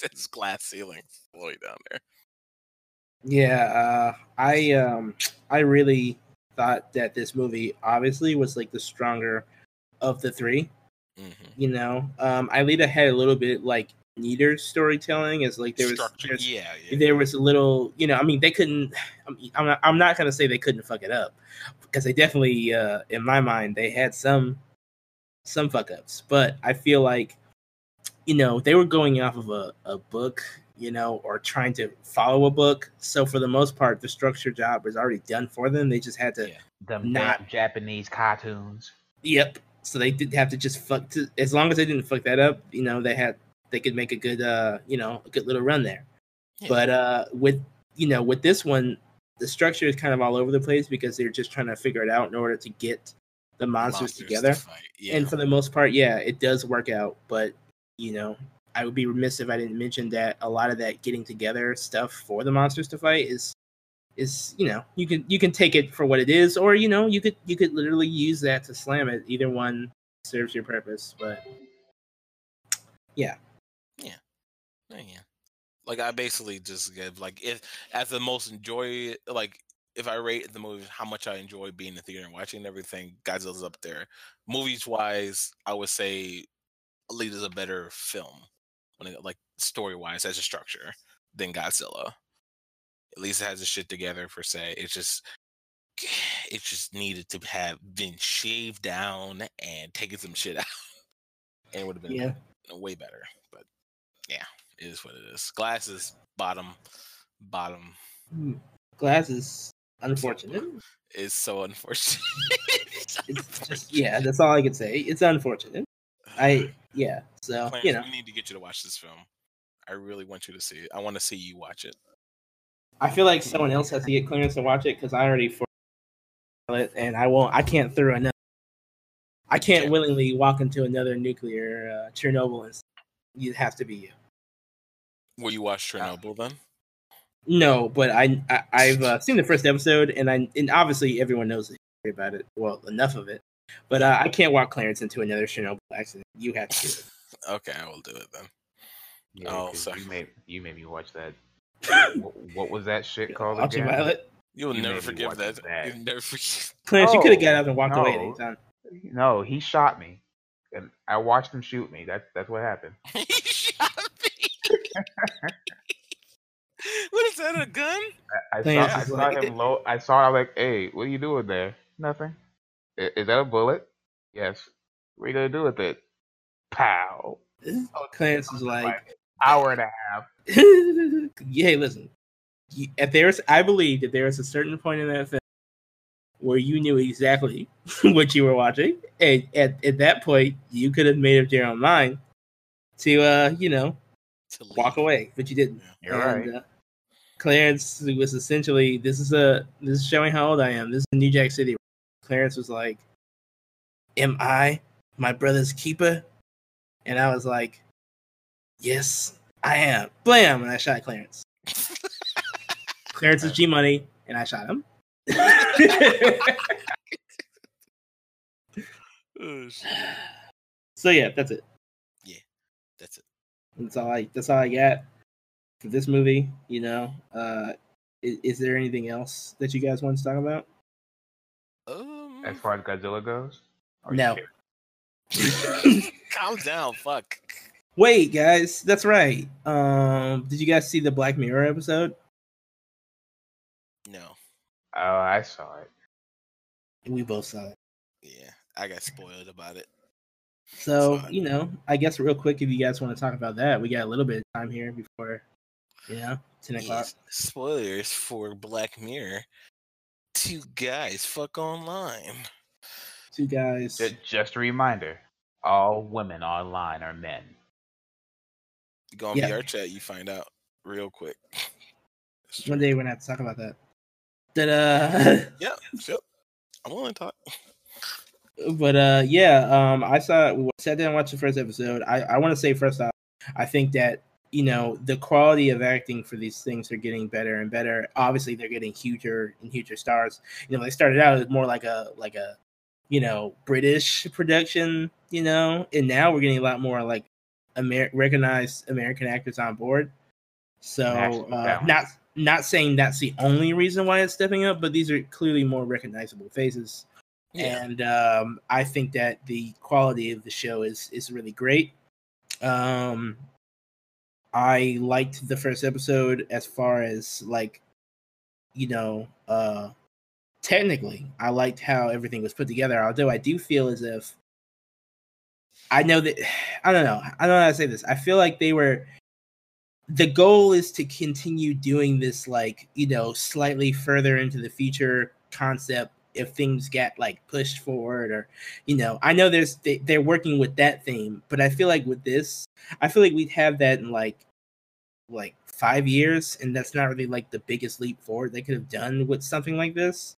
It's glass ceiling floor down there. Yeah, uh, I um, I really thought that this movie obviously was like the stronger of the three. Mm-hmm. You know, um, Alita had a little bit like neater storytelling, as like there was, yeah, yeah, there was a little, you know, I mean they couldn't. I'm not, I'm not gonna say they couldn't fuck it up, because they definitely, uh, in my mind, they had some some fuck ups, but I feel like, you know, they were going off of a, a book, you know, or trying to follow a book. So for the most part, the structure job was already done for them. They just had to yeah. the not Japanese cartoons. Yep. So they did have to just fuck to, as long as they didn't fuck that up, you know, they had they could make a good, uh, you know, a good little run there. Yeah. But uh, with, you know, with this one, the structure is kind of all over the place, because they're just trying to figure it out in order to get the monsters, monsters together. To yeah. And for the most part, yeah, it does work out, but you know, I would be remiss if I didn't mention that a lot of that getting together stuff for the monsters to fight is, is you know, you can you can take it for what it is, or you know, you could you could literally use that to slam it. Either one serves your purpose, but yeah, yeah, yeah. Like I basically just give like if as the most enjoy like if I rate the movie how much I enjoy being in the theater and watching everything, Godzilla's up there. Movies wise, I would say Alita's a better film, when it, like story-wise, as a structure, than Godzilla. At least it has the shit together per se. It's just, it just needed to have been shaved down and taken some shit out, and it would have been yeah. way better. But yeah, it is what it is. Glass is bottom, bottom. Glass is unfortunate. It's so unfortunate. It's, unfortunate. It's just yeah. That's all I can say. It's unfortunate. I yeah so Plans, you know we need to get you to watch this film. I really want you to see it. I want to see you watch it. I feel like someone else has to get clearance to watch it, because I already for it and I won't. I can't throw another. I can't yeah. willingly walk into another nuclear uh, Chernobyl. And you have to be you. Will you watch Chernobyl uh, then? No, but I, I I've uh, seen the first episode, and I and obviously everyone knows the history about it. Well, enough of it. But uh, I can't walk Clarence into another Chernobyl accident. You have to do it. Okay, I will do it then. Yeah, oh, sorry. You made, you made me watch that. what, what was that shit called again? Ultraviolet. You will you never forgive that. that. You'll never forgive. Clarence, oh, you could have got up and walked no. away at any time. No, he shot me. and I watched him shoot me. That's that's what happened. He shot me. What is that? A gun? I, I saw, I saw like... him low. I saw. I was like, "Hey, what are you doing there?" Nothing. Is, is that a bullet? Yes. What are you gonna do with it? Pow. Oh, Clance is like, like hour and a half. Hey, listen. If there's, I believe that there is a certain point in that film where you knew exactly what you were watching, and at, at that point, you could have made up your own mind to, uh, you know, to walk away, but you didn't. You're and, right. Uh, Clarence was essentially, this is a this is showing how old I am. This is New Jack City. Clarence was like, "Am I my brother's keeper?" And I was like, "Yes, I am." Blam! And I shot Clarence. Clarence is G Money, and I shot him. Oh, shit. So yeah, that's it. Yeah, that's it. That's all I. That's all I got for this movie. You know, uh, is, is there anything else that you guys want to talk about? Um, as far as Godzilla goes, no. Calm down, fuck. Wait, guys, that's right. Um, did you guys see the Black Mirror episode? No. Oh, I saw it. We both saw it. Yeah, I got spoiled about it. So, so you know, I guess real quick, if you guys want to talk about that, we got a little bit of time here before, you know, ten o'clock. Yeah, spoilers for Black Mirror. Two guys fuck online. Two guys. Just a reminder, all women online are men. You go on yeah. V R Chat, you find out real quick. One day we're going to have to talk about that. Ta-da. Yeah, yep. I'm willing to talk. But uh, yeah, um, I saw. We sat down and watched the first episode. I, I want to say first off, I think that you know the quality of acting for these things are getting better and better. Obviously, they're getting huger and huger stars. You know, they started out as more like a like a you know British production, you know, and now we're getting a lot more like Amer- recognized American actors on board. So uh, not. Not saying that's the only reason why it's stepping up, but these are clearly more recognizable faces. Yeah. And um, I think that the quality of the show is is really great. Um, I liked the first episode as far as, like, you know, uh, technically, I liked how everything was put together. Although I do feel as if, I know that, I don't know. I don't know how to say this. I feel like they were... The goal is to continue doing this, like, you know, slightly further into the future concept if things get, like, pushed forward or, you know, I know there's they, they're working with that theme, but I feel like with this, I feel like we'd have that in, like, like five years, and that's not really, like, the biggest leap forward they could have done with something like this.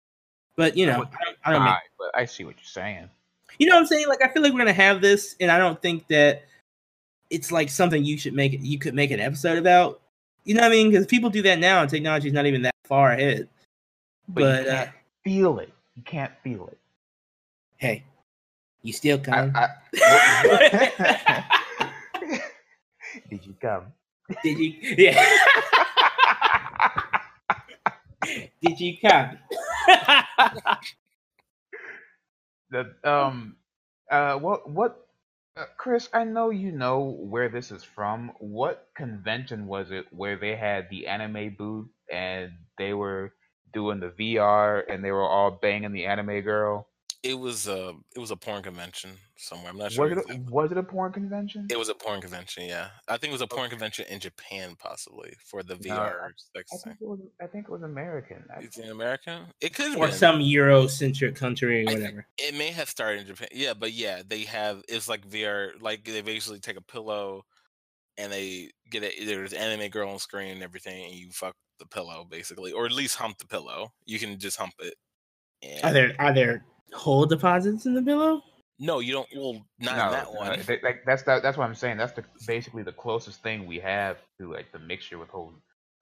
But, you know, I, would, I, I don't know. But I see what you're saying. You know what I'm saying? Like, I feel like we're going to have this, and I don't think that it's like something you should make. You could make an episode about, you know what I mean? Because people do that now, and technology is not even that far ahead. But, but you can't uh, feel it. You can't feel it. Hey, you still come? I, I, Did you come? Did you? Yeah. Did you come? the um uh what what. Uh, Chris, I know you know where this is from. What convention was it where they had the anime booth and they were doing the V R and they were all banging the anime girl? It was a it was a porn convention somewhere. I'm not sure. Was it, it was it a porn convention? It was a porn convention. Yeah, I think it was a porn okay. convention in Japan, possibly for the V R. No, I, sex I, think thing. It was, I think it was American. It's an American. It could or been. Some Eurocentric country or whatever. It may have started in Japan. Yeah, but yeah, they have it's like V R. Like they basically take a pillow and they get it. There's an anime girl on screen and everything, and you fuck the pillow basically, or at least hump the pillow. You can just hump it. And are there? Are there? Whole deposits in the pillow? No, you don't. Well, not no, that one. No, they, like, that's that, that's what I'm saying. That's the, basically the closest thing we have to like the mixture with whole,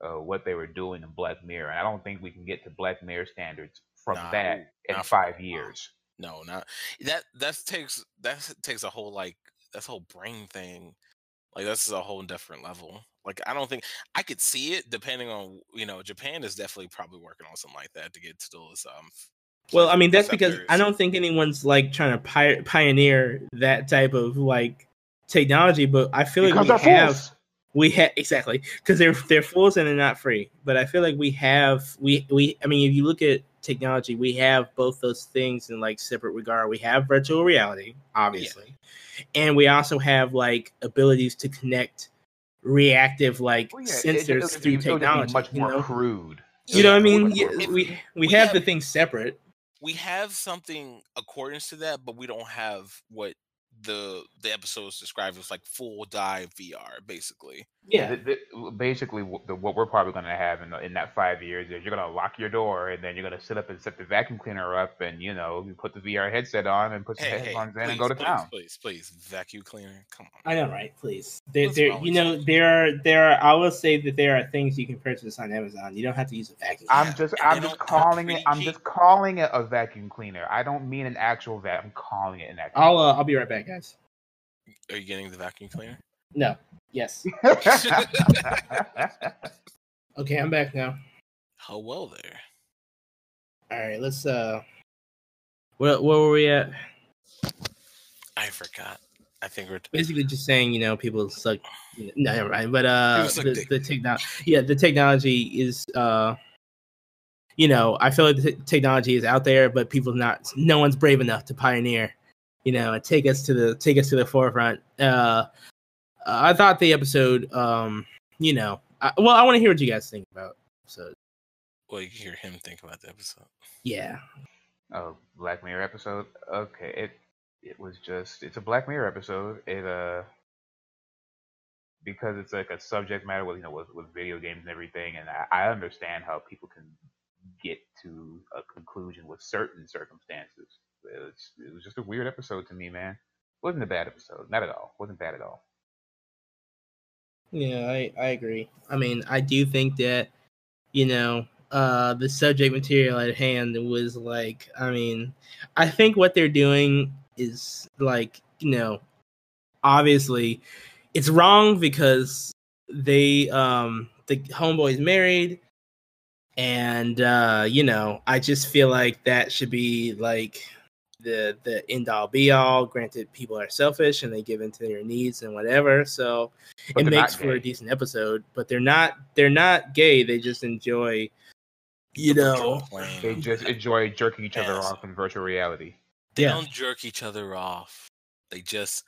uh, what they were doing in Black Mirror. And I don't think we can get to Black Mirror standards from nah, that in five years. No, not that. That takes that takes a whole like that's a whole brain thing. Like that's a whole different level. Like I don't think I could see it. Depending on you know, Japan is definitely probably working on something like that to get to those um. Well, I mean, that's because I don't think anyone's like trying to pi- pioneer that type of like technology, but I feel like we have fools. we have exactly because they're they're fools and they're not free. But I feel like we have we we I mean, if you look at technology, we have both those things in like separate regard. We have virtual reality, obviously, yeah. and we also have like abilities to connect reactive like well, yeah, sensors it, it, it, through it, it, technology. It much more you know? crude. You yeah, know what I mean? Yeah, we we, we have, have the things separate. We have something accordance to that, but we don't have what the the episodes described as like full dive V R, basically. Yeah, yeah the, the, basically what, the, what we're probably going to have in, in that five years is you're going to lock your door and then you're going to sit up and set the vacuum cleaner up and, you know, you put the V R headset on and put the hey, headphones hey, in please, and go to please, town. Please, please, please, vacuum cleaner, come on. I know, right? Please. There, there, you know, there are, there are, I will say that there are things you can purchase on Amazon. You don't have to use a vacuum cleaner. I'm just, I'm just calling it, I'm just calling it a vacuum cleaner. I don't mean an actual vacuum. I'm calling it an actual I'll, uh, I'll be right back, guys. Are you getting the vacuum cleaner? No. Yes. Okay, I'm back now. Hello there. All right, let's. Uh, where where were we at? I forgot. I think we're basically just saying, you know, people suck. You know, no, never mind. But uh, the, the technology, yeah, the technology is uh, you know, I feel like the t- technology is out there, but people not, no one's brave enough to pioneer, you know, and take us to the take us to the forefront. Uh. I thought the episode, um, you know, I, well, I want to hear what you guys think about. So, well, you can hear him think about the episode. Yeah. Oh, Black Mirror episode. Okay, it it was just it's a Black Mirror episode. It uh, because it's like a subject matter with you know with, with video games and everything, and I, I understand how people can get to a conclusion with certain circumstances. It was, it was just a weird episode to me, man. Wasn't a bad episode, not at all. Wasn't bad at all. Yeah, I, I agree. I mean, I do think that, you know, uh, the subject material at hand was like, I mean, I think what they're doing is like, you know, obviously it's wrong because they, um, the homeboy's married and, uh, you know, I just feel like that should be like the, the end all be all. Granted, people are selfish and they give in to their needs and whatever, so but it makes for a decent episode. But they're not they're not gay. They just enjoy, you know, they just enjoy jerking each other yes. off in virtual reality. They yeah. don't jerk each other off. They just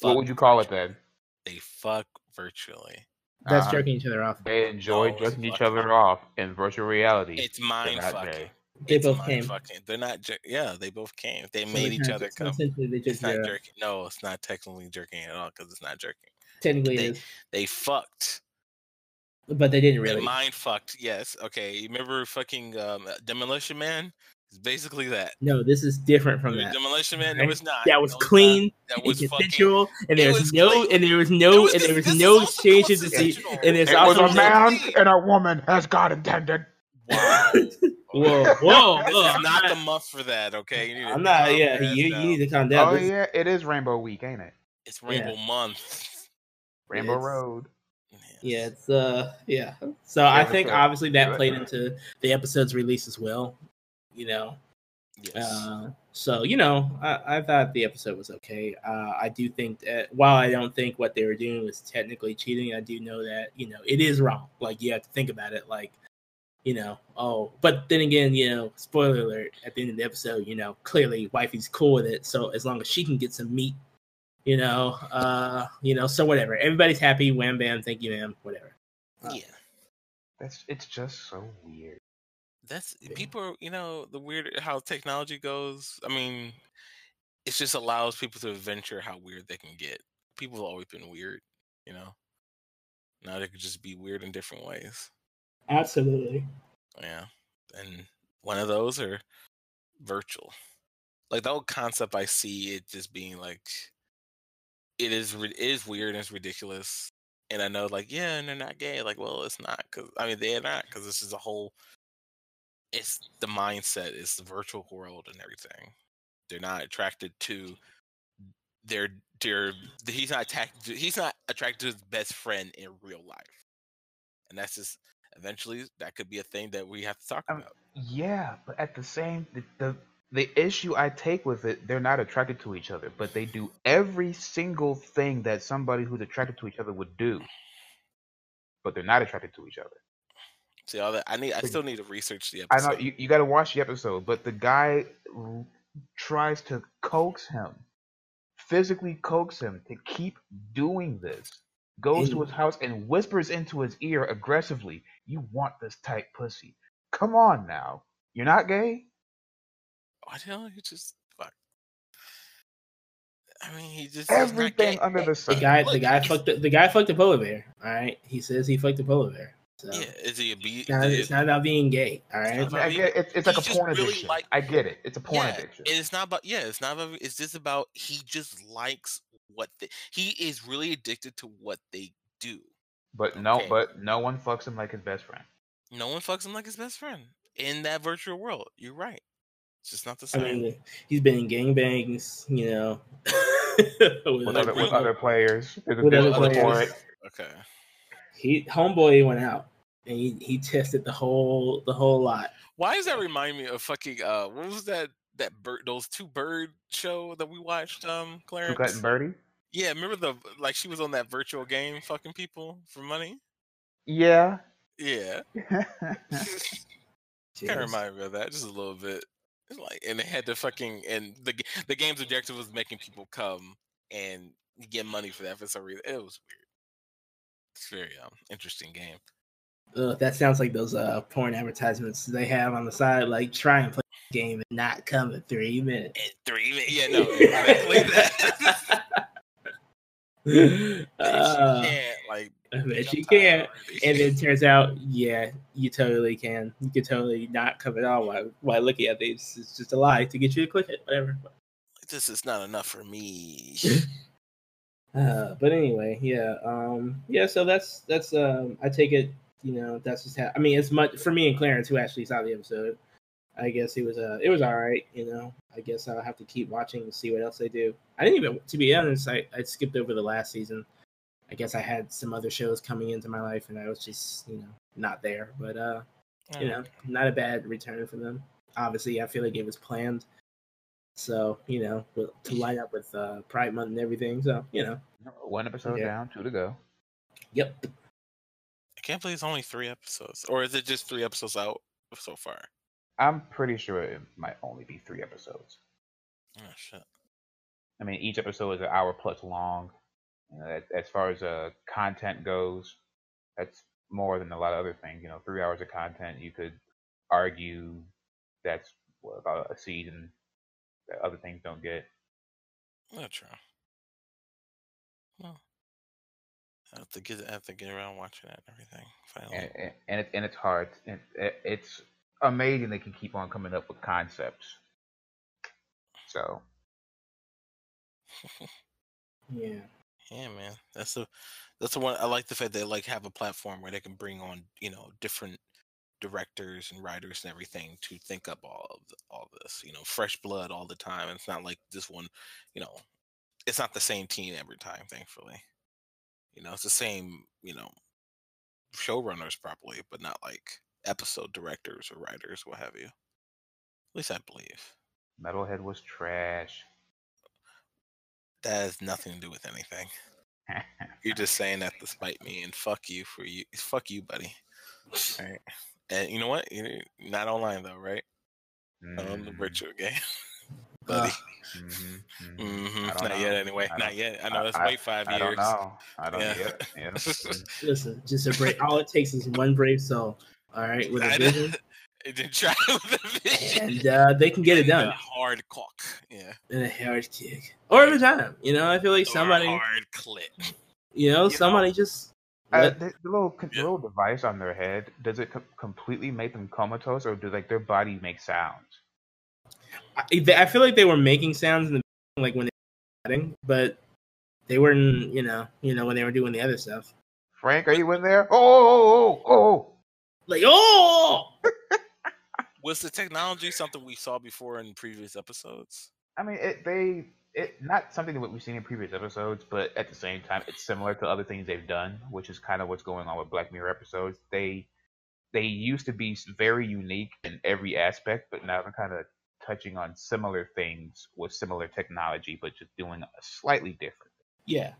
fuck. What would you call it then? They fuck virtually. That's uh-huh. jerking each other off. They enjoy oh, jerking each other off in virtual reality. It's mind fucking. Gay. They it's both came. Fucking, they're not. Jer- yeah, they both came. They so made each other come. It's not jerking. No, it's not technically jerking at all because it's not jerking. Technically, they, it is. They fucked, but they didn't really. They mind fucked. Yes. Okay. You remember fucking um, Demolition Man? It's basically that. No, this is different from that. Demolition Man. Right? It was not. That was, that was clean. Not, that was consensual, fucking, and there was no, clean. and there was no, was, and there was this, no stage of disease. And there's it also was a man and a woman, as God intended. Wow. Whoa, whoa, whoa. I'm not the muff for that, okay? You need I'm not, yeah, you, you need to calm down. Oh, this... yeah, it is Rainbow Week, ain't it? It's Rainbow yeah. Month. Rainbow it's... Road. Yeah, it's, uh, yeah. So yeah, I think, right. obviously, that yeah, played right. into the episode's release as well, you know? Yes. Uh, so, you know, I, I thought the episode was okay. Uh, I do think that, while I don't think what they were doing was technically cheating, I do know that, you know, it is wrong. Like, you have to think about it, like, you know, oh, but then again, you know, spoiler alert, at the end of the episode, you know, clearly wifey's cool with it. So as long as she can get some meat, you know, uh, you know, so whatever. Everybody's happy. Wham, bam. Thank you, ma'am. Whatever. Uh, yeah. That's, it's just so weird. That's people, you know, the weird, how technology goes. I mean, it just allows people to venture how weird they can get. People have always been weird, you know. Now they could just be weird in different ways. Absolutely. Yeah. And one of those are virtual. Like the whole concept, I see it just being like, it is, it is weird and it's ridiculous. And I know, like, yeah, and they're not gay. Like, well, it's not. Cause I mean, they're not. Cause this is a whole, it's the mindset, it's the virtual world and everything. They're not attracted to their, their, he's not attracted, he's not attracted to his best friend in real life. And that's just, eventually that could be a thing that we have to talk about. Um, yeah, but at the same the, the the issue I take with it, they're not attracted to each other, but they do every single thing that somebody who's attracted to each other would do. But they're not attracted to each other. See all that? I need. I still need to research the episode. I know you, you got to watch the episode, but the guy r- tries to coax him, physically coax him to keep doing this. Goes to his house and whispers into his ear aggressively, "You want this tight pussy? Come on now, you're not gay." Why the hell? He just fuck. I mean, he just everything under the sun. The guy, the guy fucked the, the guy fucked a polar bear. All right, he says he fucked a polar bear. So. Yeah, is he a be- it's, not, it's not about being gay. All right, it's, I get, it's, it's like a porn really addiction. Like, I get it. It's a porn yeah, addiction. It's not about. Yeah, it's not about. It's just about he just likes what they, he is really addicted to what they do. But okay. no, but no one fucks him like his best friend. No one fucks him like his best friend in that virtual world. You're right. It's just not the same. I mean, he's been in gangbangs, you know, with, with, other, with other players. With, with other players. Board. Okay. He homeboy went out and he, he tested the whole the whole lot. Why does that remind me of fucking uh what was that that bird those two bird show that we watched um Clarence? Two Cut and Birdie? Yeah, remember the like she was on that virtual game fucking people for money? Yeah. Yeah. Kind of remind me of that just a little bit. It's like and they had to fucking and the the game's objective was making people come and get money for that for some reason. It was weird. It's very um, interesting game. Ugh, that sounds like those uh, porn advertisements they have on the side, like try and play the game and not come in three minutes. In three minutes, yeah, no, exactly that. uh, she can't, like, I bet you can't. And then it turns out, yeah, you totally can. You can totally not come at all while while looking at these. It's just a lie to get you to click it, whatever. This is not enough for me. Uh, but anyway, yeah, um, yeah. So that's that's. Um, I take it, you know, that's just how. I mean, it's much for me and Clarence, who actually saw the episode. I guess it was uh, it was all right, you know. I guess I'll have to keep watching and see what else they do. I didn't even, to be honest, I, I skipped over the last season. I guess I had some other shows coming into my life, and I was just, you know, not there. But uh, yeah. You know, not a bad return for them. Obviously, I feel like it was planned. So, you know, to line up with uh, Pride Month and everything. So, you know. One episode yeah. down, two to go. Yep. I can't believe it's only three episodes. Or is it just three episodes out so far? I'm pretty sure it might only be three episodes. Oh, shit. I mean, each episode is an hour plus long. You know, as far as uh, content goes, that's more than a lot of other things. You know, three hours of content, you could argue that's what, about a season. That other things don't get. Not true. No. I have to get. I have to get around watching that and everything. Finally. And and, and, it, and it's hard. It, it, it's amazing they can keep on coming up with concepts. So. yeah. Yeah, man. That's the. That's the one. I like the fact they like have a platform where they can bring on, you know, different directors and writers and everything to think up all of the, all this, you know, fresh blood all the time. And it's not like this one, you know, it's not the same team every time, thankfully. You know, it's the same, you know, showrunners probably, but not like episode directors or writers, what have you. At least I believe. Metalhead was trash. That has nothing to do with anything. You're just saying that to spite me, and fuck you for you. Fuck you, buddy. All right. And you know what? You're not online though, right? Mm-hmm. On the virtual game, buddy. Uh, mm-hmm, mm-hmm. Mm-hmm. Not know. yet, anyway. Not yet. I know that's wait five I, years. I don't know. I don't yeah. yet. Yeah. Listen, just a break. All it takes is one brave soul. All right, with a vision. Did try with a vision, and uh, they can get it done. And a hard cock. Yeah. And a hard kick, or a vagina. You know, I feel like or somebody hard clit. You know, you somebody know. just. Uh, the, the little control yeah. device on their head, does it co- completely make them comatose, or do like their body make sounds? I, I feel like they were making sounds in the beginning, like when they were chatting, but they weren't, you know, you know, when they were doing the other stuff. Frank, are you in there? Oh, oh, oh, oh. Like, oh! Was the technology something we saw before in previous episodes? I mean, it, they... It not something that we've seen in previous episodes, but at the same time, it's similar to other things they've done, which is kind of what's going on with Black Mirror episodes. They they used to be very unique in every aspect, but now they're kind of touching on similar things with similar technology, but just doing a slightly different. Yeah.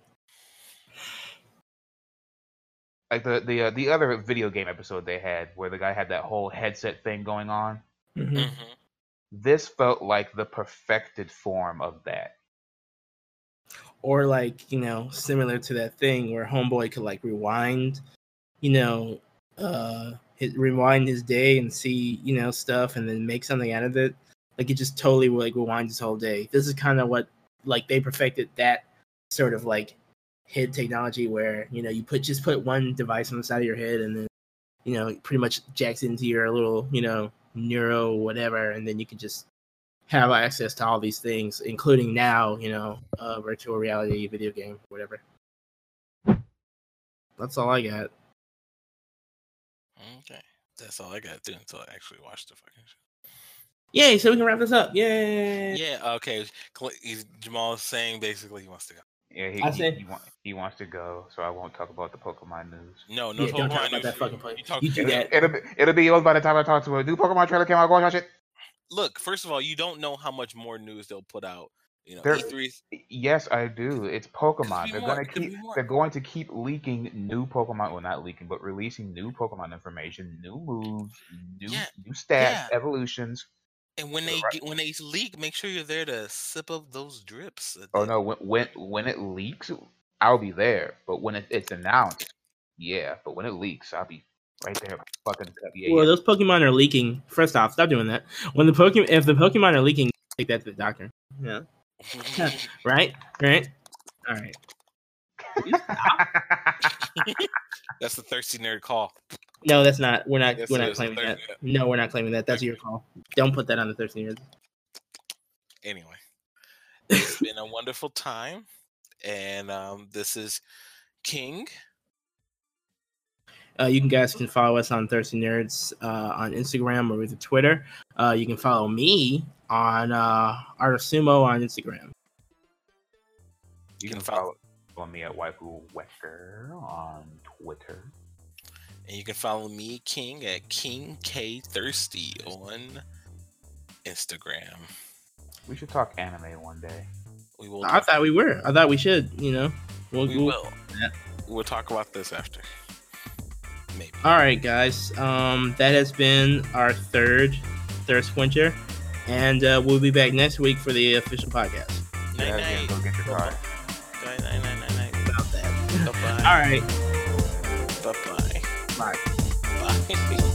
Like the the uh, the other video game episode they had, where the guy had that whole headset thing going on. Mm-hmm. This felt like the perfected form of that. Or like, you know, similar to that thing where Homeboy could like rewind, you know, uh, his, rewind his day and see, you know, stuff and then make something out of it. Like it just totally like rewinds his whole day. This is kind of what like they perfected that sort of like head technology where, you know, you put just put one device on the side of your head and then, you know, pretty much jacks into your little, you know, neuro whatever, and then you can just have access to all these things, including now, you know, uh, virtual reality, video game, whatever. That's all I got. Okay. That's all I got to do until I actually watch the fucking show. Yay, so we can wrap this up. Yay! Yeah, okay. Jamal's saying basically he wants to go. Yeah, he, I said, he, he, want, he wants to go, so I won't talk about the Pokemon news. No, no yeah, Pokemon don't talk about news. That fucking play. You, talk, you do it'll, that. It'll be, it'll be old by the time I talk to him. New Pokemon trailer came out, go and watch it. Look, first of all, you don't know how much more news they'll put out. You know, E three. Yes, I do. It's Pokemon. They're going to keep. They're going to keep leaking new Pokemon. Well, not leaking, but releasing new Pokemon information, new moves, new yeah. new stats, yeah. evolutions. And when they right. when they leak, make sure you're there to sip up those drips. Oh no! When when when it leaks, I'll be there. But when it, it's announced, yeah. But when it leaks, I'll be. Right there, fucking yeah, well, yeah. Those Pokemon are leaking. First off, stop doing that. When the Pokemon, if the Pokemon are leaking, take that to the doctor. Yeah. right. Right. All right. That's the thirsty nerd call. No, that's not. We're not. Yes, we're not claiming that. Nerd. No, we're not claiming that. That's your call. Don't put that on the thirsty nerd. Anyway, it's been a wonderful time, and um, this is King. Uh, you guys can follow us on Thirsty Nerds uh, on Instagram or with Twitter. Uh, you can follow me on uh, Artasumo on Instagram. You can follow me at Waifu Wecker on Twitter. And you can follow me, King, at King K Thirsty on Instagram. We should talk anime one day. We will. I thought we were. I thought we should, you know. We'll, we we'll, will. Yeah. We'll talk about this after. Maybe. All right, guys. Um, that has been our third Thirst Quencher, and uh, we'll be back next week for the official podcast. Night, night. Go get your car. Night, night, night, night, night. About that. Bye. All right. Bye-bye. Bye. Bye.